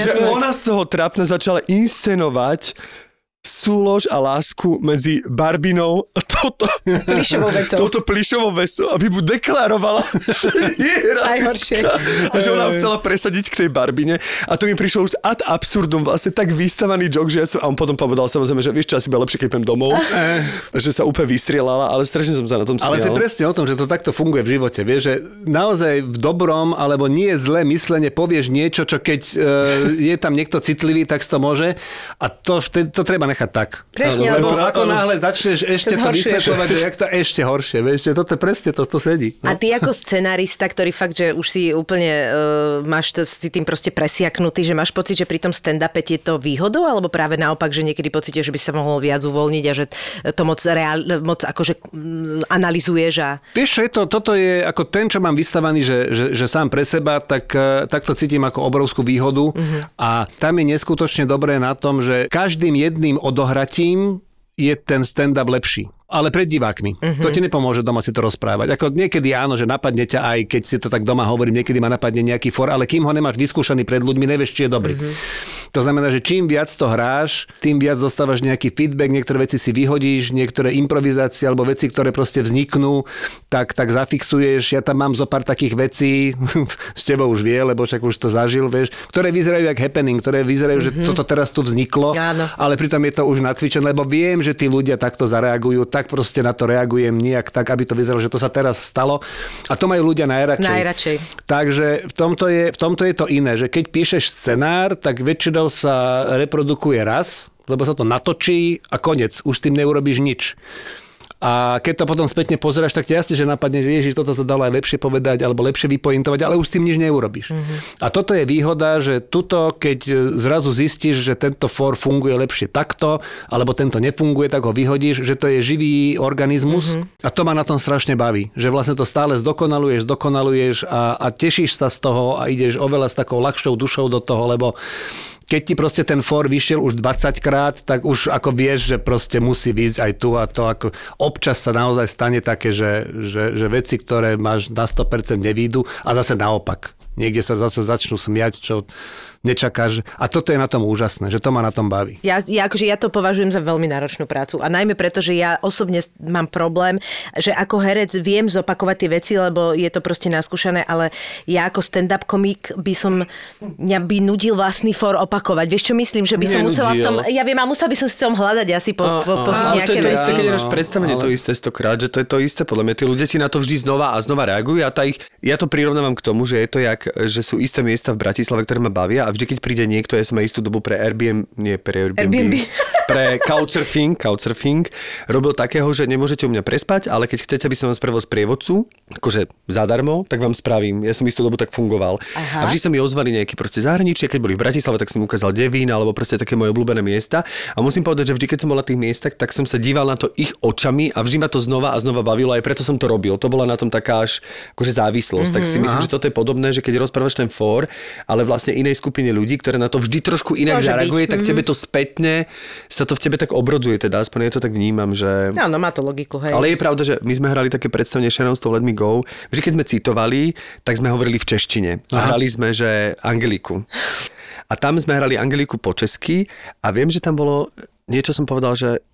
že ona z toho trápna začala inscenovať súlož a lásku medzi Barbinou a touto plišovou vecou, aby mu deklarovala, že je rasistka. A že ona ho chcela presadiť k tej Barbine. A to mi prišlo už ad absurdum, vlastne tak vystavaný joke, že ja som, a on potom povedal samozrejme, že vieš čo, asi bude lepšie, keď pôjdem domov. Že sa úplne vystrielala, ale strašne som sa na tom smial. Ale to je presne o tom, že to takto funguje v živote, vieš, že naozaj v dobrom alebo nie zlé myslenie povieš niečo, čo keď je tam niekto citlivý, tak to môže. A to treba tak. Presne, lebo ako náhle začneš ešte to vysvetľovať, že jak to ešte horšie, vieš, že toto presne to sedí. No? A ty ako scenarista, ktorý fakt, že už si úplne máš to, si tým proste presiaknutý, že máš pocit, že pri tom stand-upe je to výhodou, alebo práve naopak, že niekedy pocítia, že by sa mohol viac uvoľniť a že to moc akože analyzuješ a... Vieš čo, toto je ako ten, čo mám vystavaný, že sám pre seba, tak to cítim ako obrovskú výhodu a tam je neskutočne dobré na tom, že každým jedným odohratím je ten stand-up lepší. Ale pred divákmi. To ti nepomôže doma si to rozprávať. Ako niekedy áno, že napadne ťa aj keď si to tak doma hovorím, niekedy ma napadne nejaký for, ale kým ho nemáš vyskúšaný pred ľuďmi, nevieš, či je dobrý. To znamená, že čím viac to hráš, tým viac dostávaš nejaký feedback, niektoré veci si vyhodíš, niektoré improvizácie alebo veci, ktoré proste vzniknú, tak zafixuješ. Ja tam mám zo pár takých vecí, s tebou už vie, lebo však už to zažil, vieš, ktoré vyzerajú ako happening, ktoré vyzerajú, že toto teraz tu vzniklo, áno. Ale pritom je to už nacvičené, lebo viem, že tí ľudia takto zareagujú. Tak proste na to reagujem nejak tak, aby to vyzeralo, že to sa teraz stalo. A to majú ľudia najradšej. Takže v tomto je to iné, že keď píšeš scenár, tak väčšinou sa reprodukuje raz, lebo sa to natočí a koniec. Už s tým neurobíš nič. A keď to potom spätne pozeráš, tak ti jasne, že napadne, že ježiš, toto sa dalo aj lepšie povedať, alebo lepšie vypointovať, ale už s tým nič neurobíš. A toto je výhoda, že tuto, keď zrazu zistíš, že tento for funguje lepšie takto, alebo tento nefunguje, tak ho vyhodíš, že to je živý organizmus. A to ma na tom strašne baví, že vlastne to stále zdokonaluješ a tešíš sa z toho a ideš oveľa s takou ľahšou dušou do toho, lebo keď ti proste ten for vyšiel už 20 krát, tak už ako vieš, že proste musí výjsť aj tu a to. Ako občas sa naozaj stane také, že veci, ktoré máš na 100% nevýjdu a zase naopak. Niekde sa zase začnú smiať, čo nečakáš. A toto je na tom úžasné, že to ma na tom baví. Ja to považujem za veľmi náročnú prácu a najmä preto, že ja osobne mám problém, že ako herec viem zopakovať tie veci, lebo je to proste naskúšané, ale ja ako stand-up komik by nudil vlastný for opakovať. Vieš čo myslím, že by som musela v tom, ja viem, a musela by som si v tom hľadať asi po nejaké veci. To je to isté, keď dáš predstavenie, to isté stokrát, že to je to isté, podľa mňa tí ľudia ti na to vždy znova a znova reagujú a ja to prirovnávam k tomu, že je to jak, že sú isté miesta v Bratislave, ktoré ma bavia a vždy keď príde niekto, ja som istú dobu pre couchsurfing robil takého, že nemôžete u mňa prespať, ale keď chcete, aby som vám spravil sprievodcu, akože zadarmo, tak vám spravím. Ja som istú dobu tak fungoval. Aha. A vždy sa mi ozvali nejakí proste zahraničia, keď boli v Bratislave, tak som ukázal Devín alebo proste také moje obľúbené miesta. A musím povedať, že vždy keď som bol na tých miestach, tak som sa díval na to ich očami a vždy ma to znova a znova bavilo, aj preto som to robil. To bola na tom taká až akože závislosť. Mm-hmm. Tak si myslím, že toto je podobné, že keď rozprávaš ten fór, ale vlastne inej skupine ľudí, ktoré na to vždy trošku inak zareaguje, tak tebe to spätne sa to v tebe tak obrodzuje, teda aspoň ja to tak vnímam, že... Áno, má to logiku, hej. Ale je pravda, že my sme hrali také predstavenie Sharon s tou Let Me Go, že keď sme citovali, tak sme hovorili v češtine. Aha. Hrali sme, že Angeliku. A tam sme hrali Angeliku po česky a viem, že tam bolo, niečo som povedal, že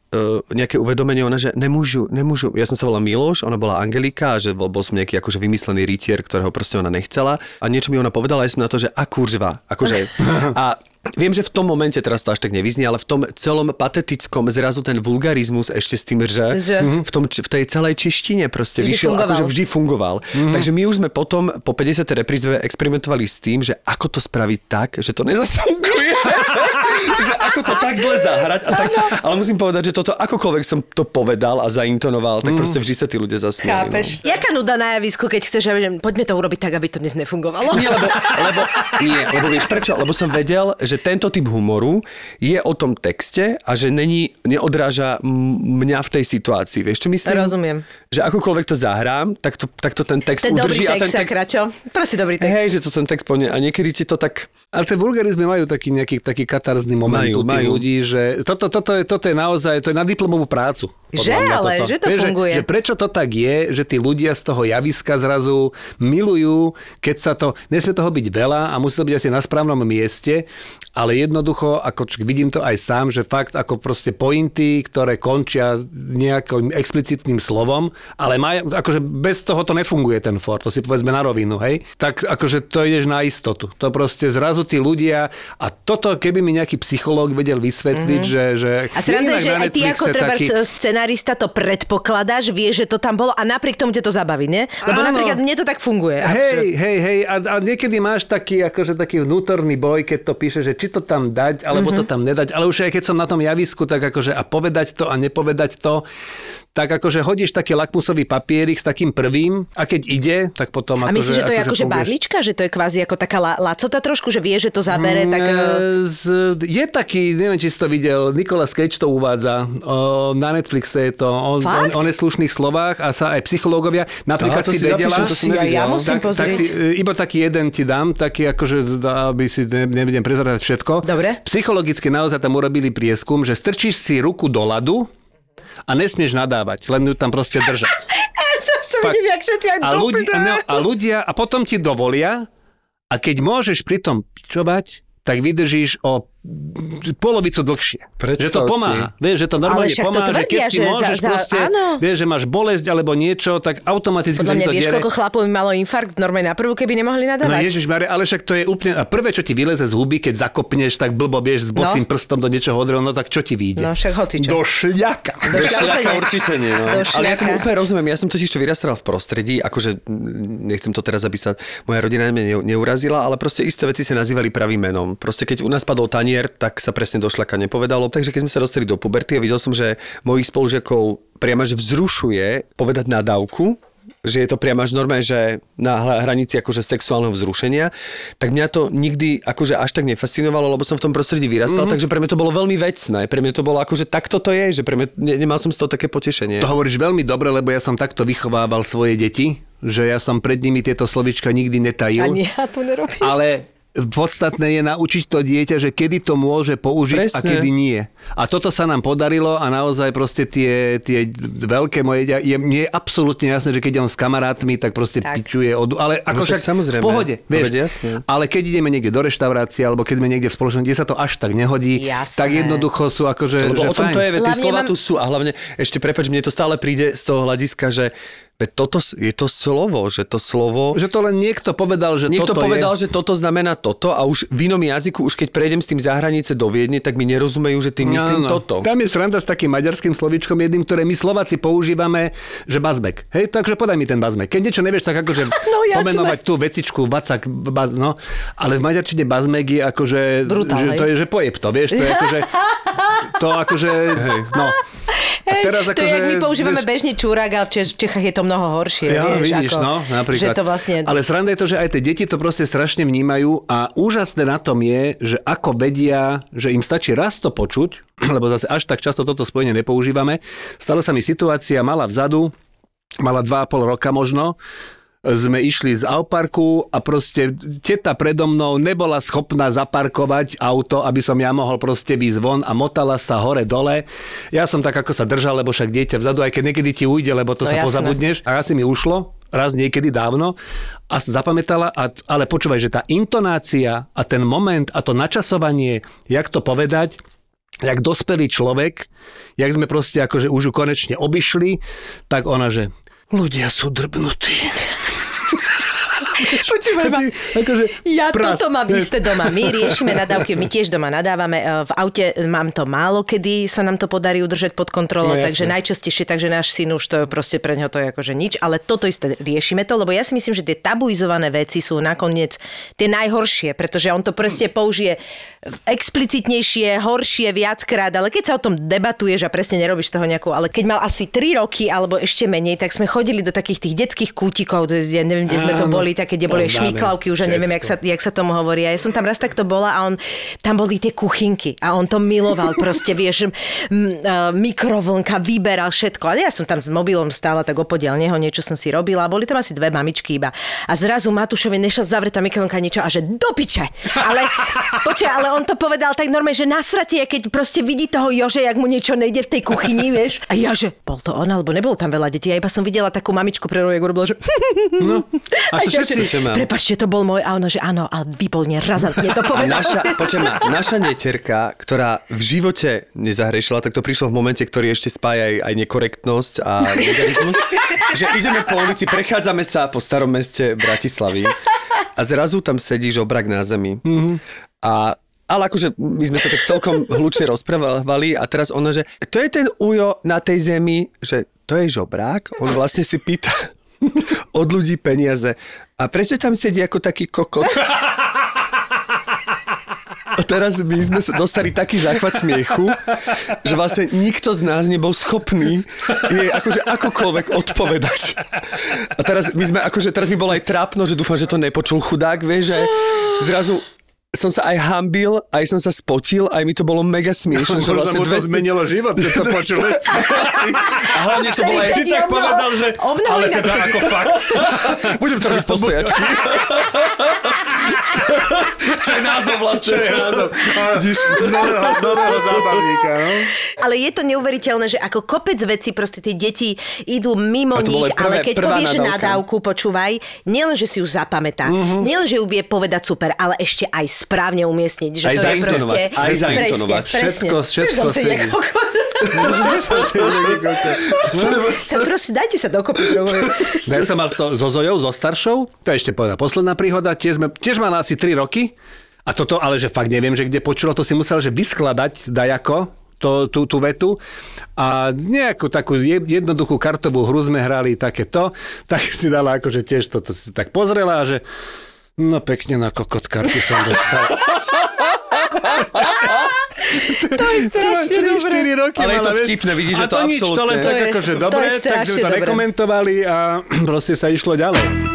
nejaké uvedomenie, ona, že nemôžu. Ja som sa volala Miloš, ona bola Angelika, že bol som nejaký akože vymyslený rytier, ktorého proste ona nechcela. A niečo mi ona povedala, ja som na to, že a kurzva, akože. A viem, že v tom momente, teraz to až tak nevyznie, ale v tom celom patetickom zrazu ten vulgarizmus ešte s tým, že v tej celej češtine proste vyšiel, akože vždy fungoval. Mm-hmm. Takže my už sme potom po 50. reprízve experimentovali s tým, že ako to spraviť tak, že to nezafunguje. Že ako to tak zle zahrať. A tak, ale musím povedať, že toto akokoľvek som to povedal a zaintonoval, tak proste vždy sa tí ľudia zasmiali. Chápeš. No. Jaká nuda na javisku, keď chceš, že poďme to urobiť tak, aby to dnes nefungovalo. Nie, lebo vieš prečo? Lebo som vedel, že tento typ humoru je o tom texte a že neodráža mňa v tej situácii. Vieš čo myslím? Rozumiem. Že akokoľvek to zahrám, tak to ten text udrží. A ten text kračo. Prosím, dobrý text. Hej, že to ten text a niekedy ti to tak... Ale tie vulgarizmy majú taký nejaký taký katarzný moment u tých ľudí, že toto je naozaj, to je na diplomovú prácu. Že ale, toto. Že to funguje. Že prečo to tak je, že tí ľudia z toho javiska zrazu milujú, keď sa to, nesmie toho byť veľa a musí to byť asi na správnom mieste, ale jednoducho, ako vidím to aj sám, že fakt ako proste pointy, ktoré končia nejakým explicitným slovom, ale akože bez toho to nefunguje ten for, to si povedzme na rovinu, hej? Tak akože to ideš na istotu. To proste zrazu tí ľudia a toto, keby mi nejaký psychológ vedel vysvetliť, že... A sranda je, že aj ty ako scenarista to predpokladáš, vieš, že to tam bolo a napriek tomu ťa to zabaví, ne? Lebo áno. Napríklad mne to tak funguje. Hej, a niekedy máš taký, akože taký vnútorný boj, keď to píše, že či to tam dať, alebo to tam nedať, ale už aj keď som na tom javisku, tak akože a povedať to a nepovedať to, tak akože hodíš taký lakmusový papierik s takým prvým a keď ide, tak potom... A myslíš, že to je akože barlička, že to je kvázi ako taká lacota trošku, že vie, že to zabere, tak... Je taký, neviem, či si to videl, Nikola Sketch to uvádza, na Netflixe je to, on je slušných slovách a sa aj psychológovia, napríklad si vedela... Ja musím pozrieť. Iba taký jeden ti dám, taký akože, aby si nebudem prezradať všetko. Dobre. Psychologicky naozaj tam urobili prieskum, že strčíš si ruku do ľadu, a nesmieš nadávať, len ju tam proste držať. A ľudia, a potom ti dovolia a keď môžeš pri tom pičovať, tak vydržíš o polovicu dlhšie. Predstav, že to pomáha. Vieš, že to normálne pomáha, to tvrdia, že keď si môžeš proste, vieš, že máš bolesť alebo niečo, tak automaticky sa to deje. Vieš, koľko chlapov malo infarkt normálne na prvú, keby nemohli nadávať. No ježišmare, ale však to je úplne... A prvé, čo ti vyleze z huby, keď zakopneš, tak blbo, vieš, s bosým prstom do niečoho odrel, no tak čo ti vyjde? No však hocičo. Do šľaka. Do šľaka určite nie, no. Ale ja tomu úplne rozumiem. Ja som totiž to vyrastal v prostredí, akože nechcem to teraz, aby sa moja rodina neurazila, ale proste isté veci sa nazývali pravým menom. Proste keď u nás padol tanier, tak sa presne do šľaka nepovedalo. Takže keď sme sa dostali do puberty a videl som, že mojich spolužiakov priam až vzrušuje povedať nadávku, že je to priam až normálne, že na hranici akože sexuálneho vzrušenia, tak mňa to nikdy akože až tak nefascinovalo, lebo som v tom prostredí vyrastal, takže pre mňa to bolo veľmi vecné. Pre mňa to bolo akože takto to je, že pre mňa nemal som z toho také potešenie. To hovoríš veľmi dobre, lebo ja som takto vychovával svoje deti, že ja som pred nimi tieto slovička nikdy netajil. Ani ja to nerobím. Ale Podstatné je naučiť to dieťa, že kedy to môže použiť Presne. a kedy nie. A toto sa nám podarilo a naozaj proste tie veľké moje... Mne je absolútne jasné, že keď idem s kamarátmi, tak proste pičuje... Ale ako však v pohode, vieš. Ale keď ideme niekde do reštaurácie, alebo keď sme niekde v spoločnosti, kde sa to až tak nehodí, jasné. tak jednoducho sú akože... Lebo o tom fajn. To je, tie slova tu sú a hlavne, ešte prepáč, mne to stále príde z toho hľadiska, že toto je to slovo, že to slovo... Že to len niekto povedal, že niekto toto povedal, je... že toto znamená toto a už v inom jazyku, už keď prejdem s tým za hranice do Viedne, tak mi nerozumejú, že tým myslím toto. Tam je sranda s takým maďarským slovíčkom jedným, ktoré my Slováci používame, že bazbek. Hej, takže podaj mi ten bazmek. Keď niečo nevieš, tak akože pomenovať tú vecičku, vacak, no. Ale v maďarčine bazmek je akože... Brutálne. Že to je, že pojeb to, vieš, to je akože... To akože... Hej. No. Hej, akože, to je, jak my používame bežný čúrak, ale v Čechách je to mnoho horšie. Ja, vieš, vidíš, ako, no, napríklad. Že to vlastne... Ale sranda je to, že aj tie deti to proste strašne vnímajú a úžasné na tom je, že ako vedia, že im stačí raz to počuť, lebo zase až tak často toto spojenie nepoužívame. Stala sa mi situácia, mala vzadu, mala 2,5 roka možno, sme išli z Auparku a proste teta predo mnou nebola schopná zaparkovať auto, aby som ja mohol proste výjsť von a motala sa hore dole. Ja som tak ako sa držal, lebo však dieťa vzadu, aj keď niekedy ti ujde, lebo to sa jasné. pozabudneš. A asi mi ušlo raz niekedy dávno a zapamätala, ale počúvaj, že tá intonácia a ten moment a to načasovanie, jak to povedať, jak dospelý človek, jak sme proste akože už ju konečne obišli, tak ona, že ľudia sú drbnutí. Počúvaj ma. Akože toto mám isté doma. My riešime nadávky, my tiež doma nadávame. V aute mám to málo, kedy sa nám to podarí udržať pod kontrolou, takže najčastejšie, takže náš syn už to je proste pre neho to je akože nič, ale toto isté riešime to, lebo ja si myslím, že tie tabuizované veci sú nakoniec tie najhoršie, pretože on to proste použije explicitnejšie, horšie viackrát, ale keď sa o tom debatuješ a presne nerobíš toho nejakú, ale keď mal asi 3 roky alebo ešte menej, tak sme chodili do takých tých detských kútikov, ja neviem, kde sme to boli, tak kde boli šmiklavky, už neviem, jak sa tomu hovorí. Ja som tam raz takto bola a on, tam boli tie kuchynky a on to miloval proste, vieš, mikrovlnka, vyberal všetko. A ja som tam s mobilom stála tak opodiaľ neho, niečo som si robila. Boli tam asi dve mamičky iba. A zrazu Matúšovi nešla zavretá mikrovlnka niečo a že do piče. Ale, ale on to povedal tak normálne, že nasratie, keď proste vidí toho Jože, jak mu niečo nejde v tej kuchyni, vieš. A ja, že bol to on, alebo nebolo tam veľa detí. Ja iba som videla takú mamičku, ktorú robila, že... No, a prepáčte, to bol môj, a ono, že áno, ale výborne, razantne to povedal. Naša netierka, ktorá v živote nezahrešila, tak to prišlo v momente, ktorý ešte spája aj nekorektnosť a vulgarizmus, že ideme po ulici, prechádzame sa po starom meste Bratislavy a zrazu tam sedí žobrak na zemi. Mm-hmm. Ale akože my sme sa tak celkom hlučne rozprávali a teraz ono, že to je ten ujo na tej zemi, že to je žobrák? On vlastne si pýta od ľudí peniaze. A prečo tam sedí ako taký kokot? A teraz my sme sa dostali taký záchvat smiechu, že vlastne nikto z nás nebol schopný jej akože akokoľvek odpovedať. A teraz my sme akože, teraz mi bolo aj trápno, že dúfam, že to nepočul chudák, vieš, že zrazu som sa aj hambil, aj som sa spotil, aj mi to bolo mega smiešné. Že vlastne mu to zmenilo život, že to počuli. A hlavne to bolo aj... Si tak povedal, že... Ale teda ako fakt. Budem to robiť postojačky. Čo je názov vlastne. Dobrého zábavníka. No? Ale je to neuveriteľné, že ako kopec veci, proste tie deti idú mimo nich, ale keď povieš nadávku, počúvaj, nielen, že si ju zapamätá, nielen, že ju vie povedať super, ale ešte aj správne umiestniť, že aj to je proste... Aj zaintonovať. Všetko sedí. Proste dajte sa dokopy. Ja som mal so Zojou, so staršou, to je ešte povedala posledná príhoda, tiež mala asi 3 roky a toto, ale že fakt neviem, že kde počula, to si musela, že vyskladať dajako tú vetu a nejakú takú jednoduchú kartovú hru sme hrali takéto, tak si dala akože tiež toto si tak pozrela a že no pekne na kokot karty som dostal. To je strašne dobré. 4 roky ale je to vtipné, vidíš, že to absolútne. A to nič, to len tak akože dobre, takže to nekomentovali a proste sa išlo ďalej.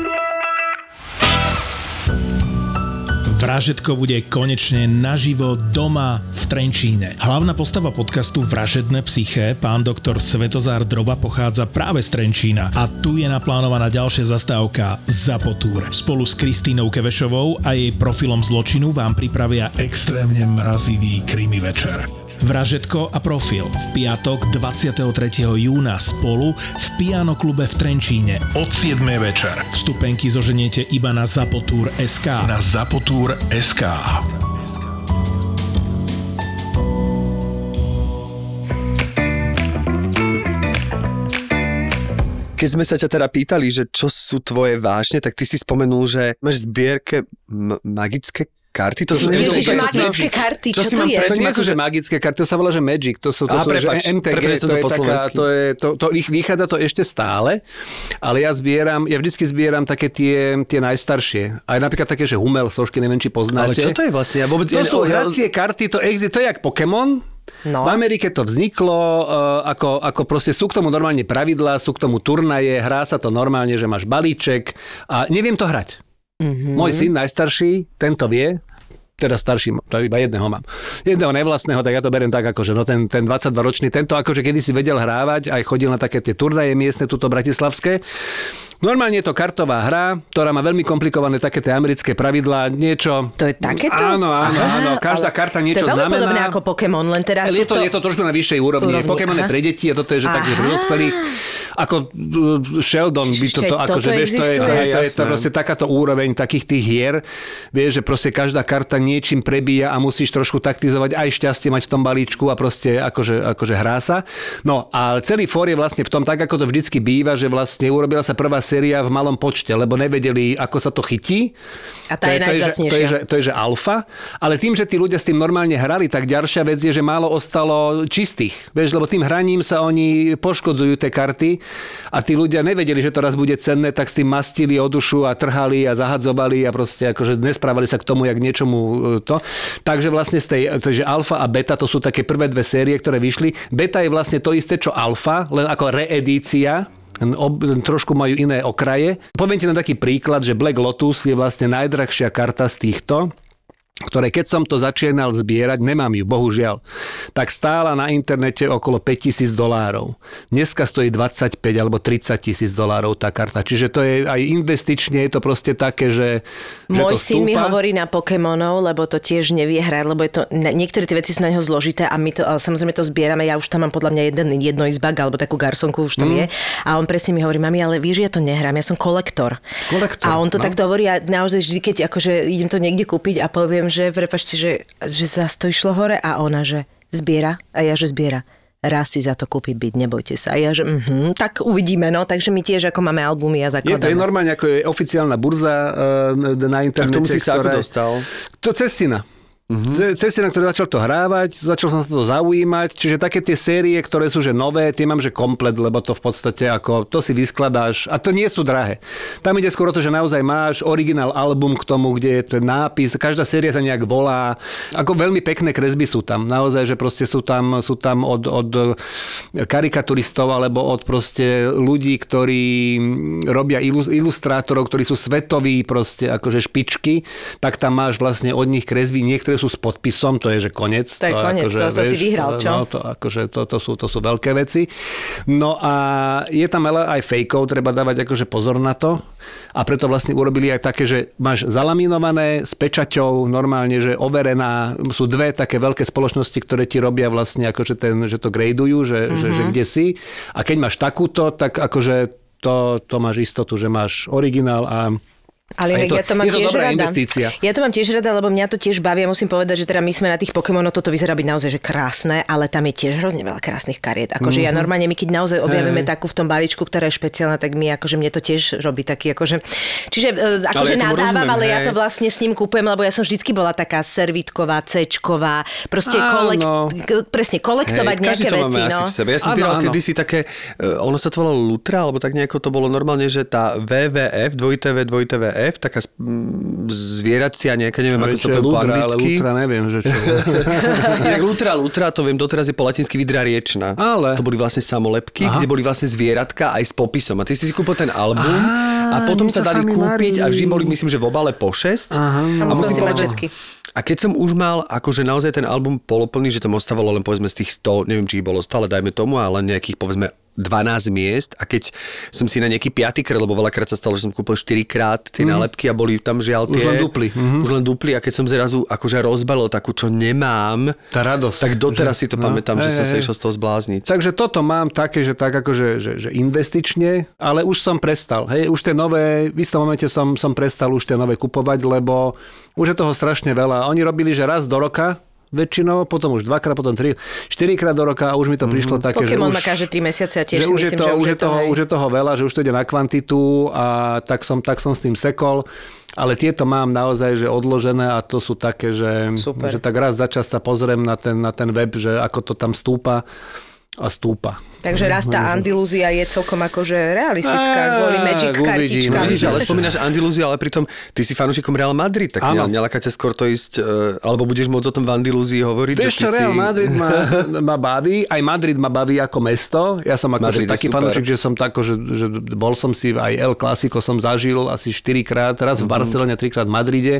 Vražedko bude konečne naživo doma v Trenčíne. Hlavná postava podcastu VRAŽEDNÉ PSYCHÉ, pán doktor Svetozár Droba, pochádza práve z Trenčína a tu je naplánovaná ďalšia zastávka ZAPO Tour. Spolu s Kristínou Kevešovou a jej profilom zločinu vám pripravia extrémne mrazivý krimi večer. Vražedko a profil v piatok 23. júna spolu v Piano klube v Trenčíne od 7. večer. Vstupenky zoženiete iba na zapotur.sk. Na zapotur.sk. Keď sme sa ťa teda pýtali, že čo sú tvoje vášne, tak ty si spomenul, že máš zbierke magické karty, to sú magické karty, čo to je? To nie sú, že magické karty, to sa volá, že Magic, to sú, že MTG, to ich vychádza to ešte stále, ale ja vždycky zbieram také tie najstaršie. Aj napríklad také, že Humel, sošky, neviem, či poznáte. Ale čo to je vlastne? To sú hracie karty, to je jak Pokémon. No. V Amerike to vzniklo, ako proste sú k tomu normálne pravidlá, sú k tomu turnaje, hrá sa to normálne, že máš balíček a neviem to hrať. Mm-hmm. Môj syn, najstarší, tento vie, teda starší, to iba jedného mám. Jedného nevlastného, tak ja to beriem tak, akože, no ten 22-ročný, tento akože kedysi vedel hrávať, aj chodil na také tie turnaje miestne, tuto bratislavské. Normálne je to kartová hra, ktorá má veľmi komplikované také tie americké pravidlá, niečo... To je takéto? Áno. Každá karta niečo znamená. To je veľmi podobné ako Pokémon, len teraz sú to... Je to trošku na vyššej úrovni. Pokémon je pre deti a toto je, že tak je pre dospelých. Ako Sheldon by toto, akože vieš, to je proste takáto úroveň takých tých hier. Vieš, že proste každá karta niečím prebíja a musíš trošku taktizovať, aj šťastie mať v tom balíčku a proste akože hrá sa. No a celý fór je vlastne v tom, tak ako to vždycky býva, že vlastne urobila sa prvá séria v malom počte, lebo nevedeli, ako sa to chytí. A tá je najvzácnejšia. To je alfa. Ale tým, že tí ľudia s tým normálne hrali, tak ďalšia vec je, že málo ostalo čistých. Vieš, lebo tým hraním sa oni poškodzujú tie karty a tí ľudia nevedeli, že to raz bude cenné, tak s tým mastili o dušu a trhali a zahadzovali a proste akože nesprávali sa k tomu, jak niečomu to. Takže vlastne takže alfa a beta, to sú také prvé dve série, ktoré vyšli. Beta je vlastne to isté, čo alfa, len ako reedícia. Trošku majú iné okraje. Poviem ti na taký príklad, že Black Lotus je vlastne najdrahšia karta z týchto, ktoré keď som to začínal zbierať, nemám ju, bohužiaľ, tak stála na internete okolo $5,000. Dneska stojí $25,000 alebo $30,000 tá karta. Čiže to je aj investične, je to proste také, že môj syn mi hovorí na Pokémonov, lebo to tiež nevie hrať, lebo je to, niektoré tie veci sú na neho zložité a my to, ale samozrejme to zbierame, ja už tam mám podľa mňa jedno izbak, alebo takú garsonku už tam je. A on presne mi hovorí, mami, ale víš, ja to nehrám, ja som kolektor. A on to tak hovorí a naozaj vždy, keď akože idem to niekde kúpiť a poviem, že prepáčte, že zás to išlo hore a ona, že zbiera a ja, že zbiera. Raz si za to kúpiť byť, nebojte sa. A ja, že tak uvidíme, no. Takže my tiež, ako máme albumy a zakladáme. Je to je normálne, ako je oficiálna burza na internete. A k tomu si sa ako dostal? To cez syna. Mm-hmm. Cestina, ktorý začal to hrávať, začal som sa to zaujímať, čiže také tie série, ktoré sú že nové, tie mám že komplet, lebo to v podstate ako, to si vyskladáš a to nie sú drahé. Tam ide skôr o to, že naozaj máš originál album k tomu, kde je ten nápis, každá séria sa nejak volá, ako veľmi pekné kresby sú tam, naozaj, že proste sú tam od karikaturistov, alebo od proste ľudí, ktorí robia ilustrátorov, ktorí sú svetoví proste akože špičky, tak tam máš vlastne od nich kresby, niektoré sú s podpisom, to je, že koniec. To je koniec, akože, to si vyhral, čo? No, to sú veľké veci. No a je tam aj fejkov, treba dávať akože pozor na to. A preto vlastne urobili aj také, že máš zalaminované s pečaťou, normálne, že overená. Sú dve také veľké spoločnosti, ktoré ti robia vlastne akože že to gradujú, že kde si. A keď máš takúto, tak akože to máš istotu, že máš originál a... Ale ja to mám tiež rada. Investícia. Ja to mám tiež rada, lebo mňa to tiež baví. Ja musím povedať, že teda my sme na tých Pokémonov, toto vyzerá byť naozaj že krásne, ale tam je tiež hrozne veľa krásnych kariet. Akože ja normálne, my keď naozaj objavíme takú v tom balíčku, ktorá je špeciálna, tak mi akože mne to tiež robí taký akože... Čiže akože ja nadávam, ale ja to vlastne s ním kúpujem, lebo ja som vždycky bola taká servítková, cečková, proste presne kolektovať nejaké veci, no. Ja som zbieral kedysi také, ono sa to volalo Lutra, alebo tak nejako to bolo normálne, že tá WWF, 2TV, 2TV F, taká zvieracia nejaká, neviem, ako to poviem po anglicky. Lutra, neviem, že čo. Inak lutra, to viem, doteraz je po latinsky vidra riečna. Ale. To boli vlastne samolepky, aha, kde boli vlastne zvieratka aj s popisom. A ty si kúpil ten album a potom sa dali kúpiť a vždy boli, myslím, že v obale po 6. A musím povedať, a keď som už mal akože naozaj ten album poloplný, že tam ostávalo len povedzme z tých 100, neviem, či ich bolo 100, ale dajme tomu, ale nejakých povedzme 12 miest a keď som si na nejaký 5-krát, lebo veľakrát sa stalo, že som kúpil 4-krát tie nálepky a boli tam žiaľ tie... Už len dupli a keď som zrazu akože rozbalil takú, čo nemám, tá radosť, tak doteraz že, si to pamätám, že som sa išiel z toho zblázniť. Takže toto mám také, že tak akože že investične, ale už som prestal. Hej, už tie nové, v istom momente som prestal už tie nové kupovať, lebo už je toho strašne veľa. Oni robili, že raz do roka väčšinou, potom už 2-krát, potom 3-4-krát do roka a už mi to prišlo také, Pokémon že už... Pokémon má každé 3 mesiace a tiež si myslím, že už je toho veľa, že už to ide na kvantitu a tak som s tým sekol. Ale tieto mám naozaj, že odložené a to sú také, že tak raz za čas sa pozriem na ten web, že ako to tam stúpa. A stúpa. Takže raz tá Andalúzia je celkom akože realistická. Kvôli Magic kartička. Ale spomínaš Andalúziu, ale pritom ty si fanúšikom Real Madrid, tak neláka ťa skôr to ísť, alebo budeš môcť o tom v Andalúzii hovoriť. Vieš čo, Real Madrid ma baví, aj Madrid ma baví ako mesto. Ja som akože taký fanúšik, že som tako, že bol som si aj El Clásico som zažil asi 4-krát, raz v Barcelone, 3-krát v Madride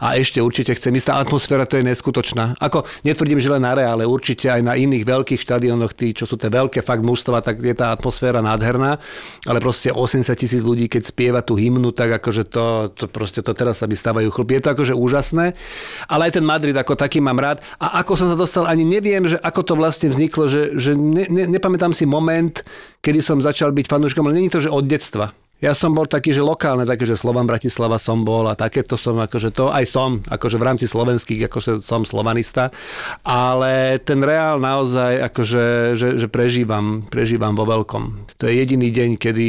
a ešte určite chcem ísť. Tá atmosféra to je neskutočná. Ako netvrdím, že len na Reále, určite aj na iných veľkých štadiónoch, čo sú tie veľké fakt mužstva, tak je tá atmosféra nádherná, ale proste 80,000 ľudí, keď spieva tú hymnu, tak akože to proste to teraz sa mi stávajú chlpy. Je to akože úžasné, ale aj ten Madrid ako taký mám rád a ako som sa dostal, ani neviem, že ako to vlastne vzniklo, že nepamätám si moment, kedy som začal byť fanúškom, ale nie je to, že od detstva. Ja som bol taký, že lokálne, také, že Slovan Bratislava som bol a takéto som, akože to aj som, akože v rámci slovenských, akože som slovanista, ale ten Reál naozaj, akože, že prežívam vo veľkom. To je jediný deň, kedy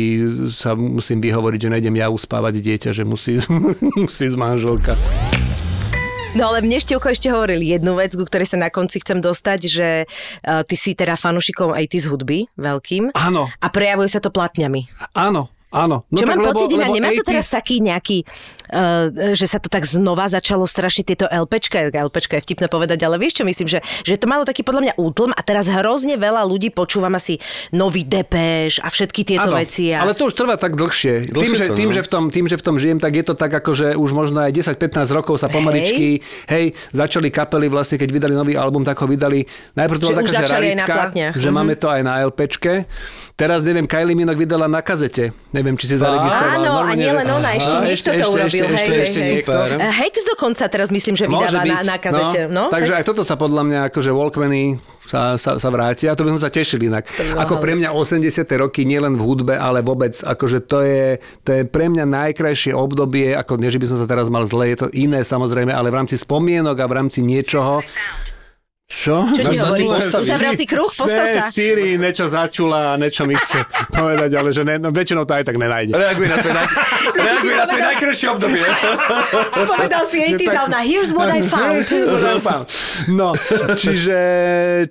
sa musím vyhovoriť, že nejdem ja uspávať dieťa, že musí ísť manželka. No ale mne Števko ešte hovoril jednu vec, ku ktorej sa na konci chcem dostať, že ty si teda fanúšikom aj ty z hudby veľkým. Áno. A prejavuje sa to platňami. Áno. Áno. No čo tak, mám pocit, inak nemá to teraz taký nejaký, že sa to tak znova začalo strašiť tieto LPčka. LPčka je vtipné povedať, ale vieš čo myslím, že to malo taký podľa mňa útlm a teraz hrozne veľa ľudí počúvam asi nový Depeš a všetky tieto veci. A... Ale to už trvá tak dlhšie. Tým, že v tom žijem, tak je to tak ako, že už možno aj 10-15 rokov sa pomaličky, začali kapely vlastne, keď vydali nový album, tak ho vydali. Najprv to bola taká, že raritka, že máme to aj na LPčke. Teraz neviem, Kylie Minogue vydala na kazete. Neviem, či si zaregistroval. Áno, normálne, a nie len ona, ešte niekto to urobil. Hex dokonca teraz myslím, že vydáva na kazete. No, takže Hex. Aj toto sa podľa mňa, akože Walkmany sa vrátia. A to by som sa tešil inak. Ako pre mňa 80. roky, nielen v hudbe, ale vôbec, akože to je pre mňa najkrajšie obdobie, ako nie, že by som sa teraz mal zle, je to iné samozrejme, ale v rámci spomienok a v rámci niečoho... Čo ti hovorí? Sa vrací kruh, postav sa. Siri niečo začula a niečo mi chce povedať, ale že väčšinou to aj tak nenájde. Reaguje na tvoj najkrajšie obdobie. Povedal si jej, ty zaujímavé, here's what I found. No, čiže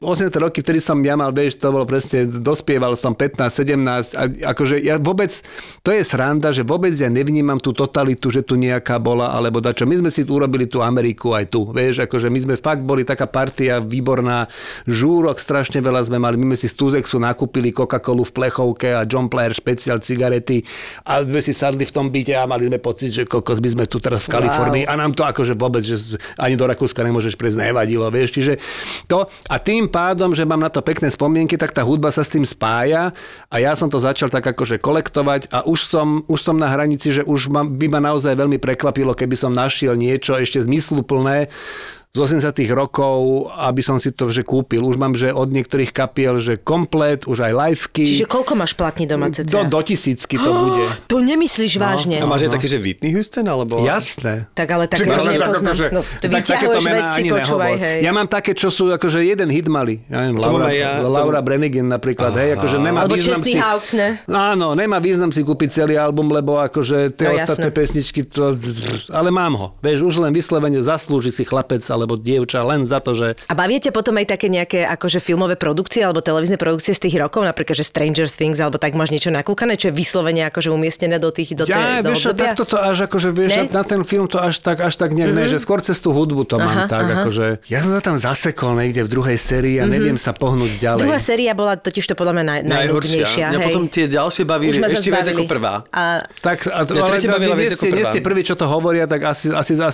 80. roky, vtedy som ja mal, vieš, to bolo presne, dospieval som 15, 17 a akože ja vôbec, to je sranda, že vôbec ja nevnímam tú totalitu, že tu nejaká bola, alebo dačo. My sme si urobili tú Ameriku aj tu, vieš, akože my sme fakt boli taká partia výborná. Žúrok strašne veľa sme mali. My sme si z Tuzexu nakúpili Coca-Colu v plechovke a John Player špeciál cigarety a sme si sadli v tom byte a mali sme pocit, že kokos by sme tu teraz v Kalifornii a nám to akože vôbec, že ani do Rakúska nemôžeš prejsť, nevadilo, vieš. Čiže to a tým pádom, že mám na to pekné spomienky, tak tá hudba sa s tým spája a ja som to začal tak akože kolektovať a už som na hranici, že už by ma naozaj veľmi prekvapilo, keby som našiel niečo ešte zmysluplné z 80. rokov, aby som si to že kúpil. Už mám, že od niektorých kapiel, že komplet, už aj liveky. Čiže koľko máš platní doma cca? Do 1,000 to bude. To nemyslíš vážne. A máš aj také, že Whitney Houston? Alebo... Jasné. Tak ale také už nepoznám. Že... No, to vyťahuješ veci, počúvaj, hej. Ja mám také, čo sú akože jeden hit mali. Ja neviem, Laura Branigan napríklad. Hej, akože nemá alebo Česný Hawks, ne? Áno, nemá význam si kúpiť celý album, lebo akože tie ostatné pesničky, ale mám ho. Vieš, už len vyslovene zaslúži si chlapec, alebo dievča len za to, že... A bavíte potom aj také nejaké akože filmové produkcie alebo televízne produkcie z tých rokov, napríklad, že Stranger Things alebo tak máš niečo nakúkané, čo je vyslovene akože umiestnené do tých do tej do obdobia? Ja, takto to až akože vieš, na ten film to až tak nejak ne, že skôr cez tú hudbu to mám tak akože. Ja som sa tam zasekol niekde v druhej sérii a neviem sa pohnúť ďalej. Druhá séria bola totiž to podľa mňa najhoršia. Ja potom tie ďalšie bavili ešte viac ako prvá. Tak a nie ste prví, čo to hovoria, tak asi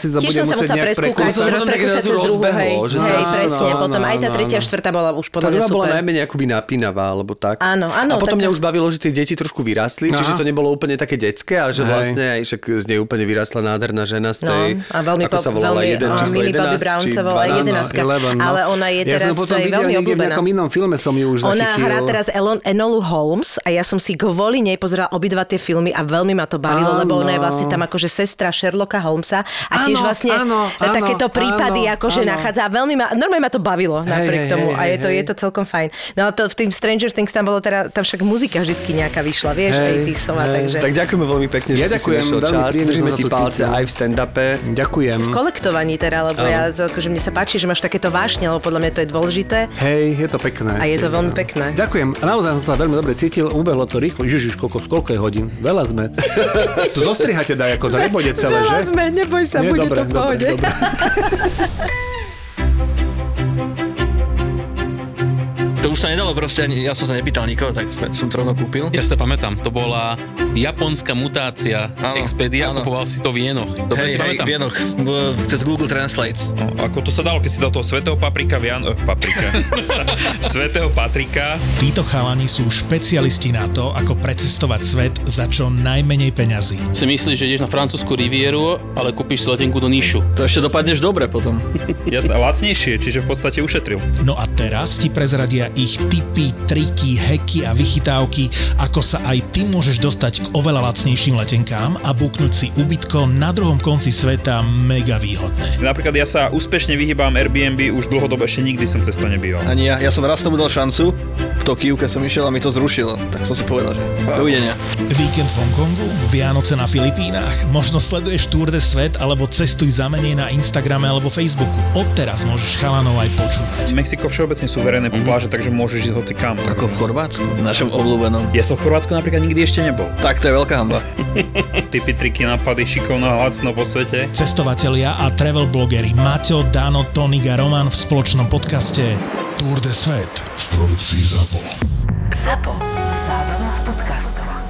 to bude musieť nejak prekúsať. Som sa potom tak rozbehlo, že presne, potom aj tá tretia, štvrtá bola už podľa mňa super. Tá bola najmenej akoby napínavá, alebo tak. Áno. A potom mňa už bavilo, že tie deti trošku vyrástli, čiže to nebolo úplne také detské, ale že vlastne aj však z nej úplne vyrástla nádherná žena z tej, ako sa volala, 1 číslo 11, či 12. Ale ona je teraz veľmi obľúbená. V nejakom inom filme som ju už zachytil. Ona hrá teraz Enolu Holmes a ja som si kvôli nej pozerala obidva tie filmy a veľmi ma to bavilo, lebo ona je vlastne tam akože sestra Sherlocka Holmesa a tiež vlastne takéto prípady akože nachádza a veľmi ma, normálne ma to bavilo napriek tomu a je to celkom fajn. No a to v tým Stranger Things tam bolo teda, tam však muzika vždycky nejaká vyšla, vieš, ejtisová, takže... Tak ďakujeme veľmi pekne, že si našiel čas, držíme ti palce aj v stand-upe. Ďakujem. V kolektovaní teda, lebo ja, akože mne sa páči, že máš takéto vášne, lebo podľa mňa to je dôležité. Hej, je to pekné. A je to veľmi pekné. Ďakujem. A naozaj som sa veľmi dobre cítil, ubehlo to rýchlo. Ježiš, koľko je hodín? Veľa sme. To zostrihate daj, ako to nebude celé, že? Veľa sme, neboj sa, bude to v pohode. To už sa nedalo proste, ja som sa nepýtal nikoho, tak som to rovno kúpil. Ja si to pamätám, to bola japonská mutácia Expedia, kupoval si to v jenoch. Dobre si pamätám. Hej, v jenoch, cez Google Translate. Ako to sa dalo, keď si dal toho svätého paprika v paprika. Svätého Patrika. Títo chalani sú špecialisti na to, ako precestovať svet za čo najmenej peňazí. Si myslíš, že ideš na francúzsku rivieru, ale kúpiš si letenku do Nišu. To ešte dopadneš dobre potom. Jasné, a lacnejšie, čiže v podstate ušetril. No a teraz ti prezradia ich tipy, triky, heky a vychytávky, ako sa aj ty môžeš dostať k oveľa lacnejším letenkám a buknúť si ubytko na druhom konci sveta mega výhodné. Napríklad ja sa úspešne vyhýbam Airbnb, už dlhodobo ešte nikdy som cez to nebýval. Ani ja som raz tomu dal šancu, v Tokiu, keď som išiel a mi to zrušilo, tak som si povedal, že dovidenia. Víkend v Hongkongu, Vianoce na Filipínach, možno sleduješ Tour de Svet alebo cestuj za menej na Instagrame alebo Facebooku. Odteraz môžeš chalanov aj počúvať. Mexiko všeobecne suverénne pláže, takže môžeš ísť hoci kam. Ako v Chorvátsku, v našom obľúbenom. Ja som v Chorvátsku napríklad nikdy ešte nebol. Tak to je veľká hamba. Tipy, triky, nápady, šikovná, lacno po svete. Cestovatelia a travel blogeri Mateo, Dano, Tonik a Roman v spoločnom podcaste Tour de Svet v produkcii ZAPO. ZAPO. Zábrná v podcastovách.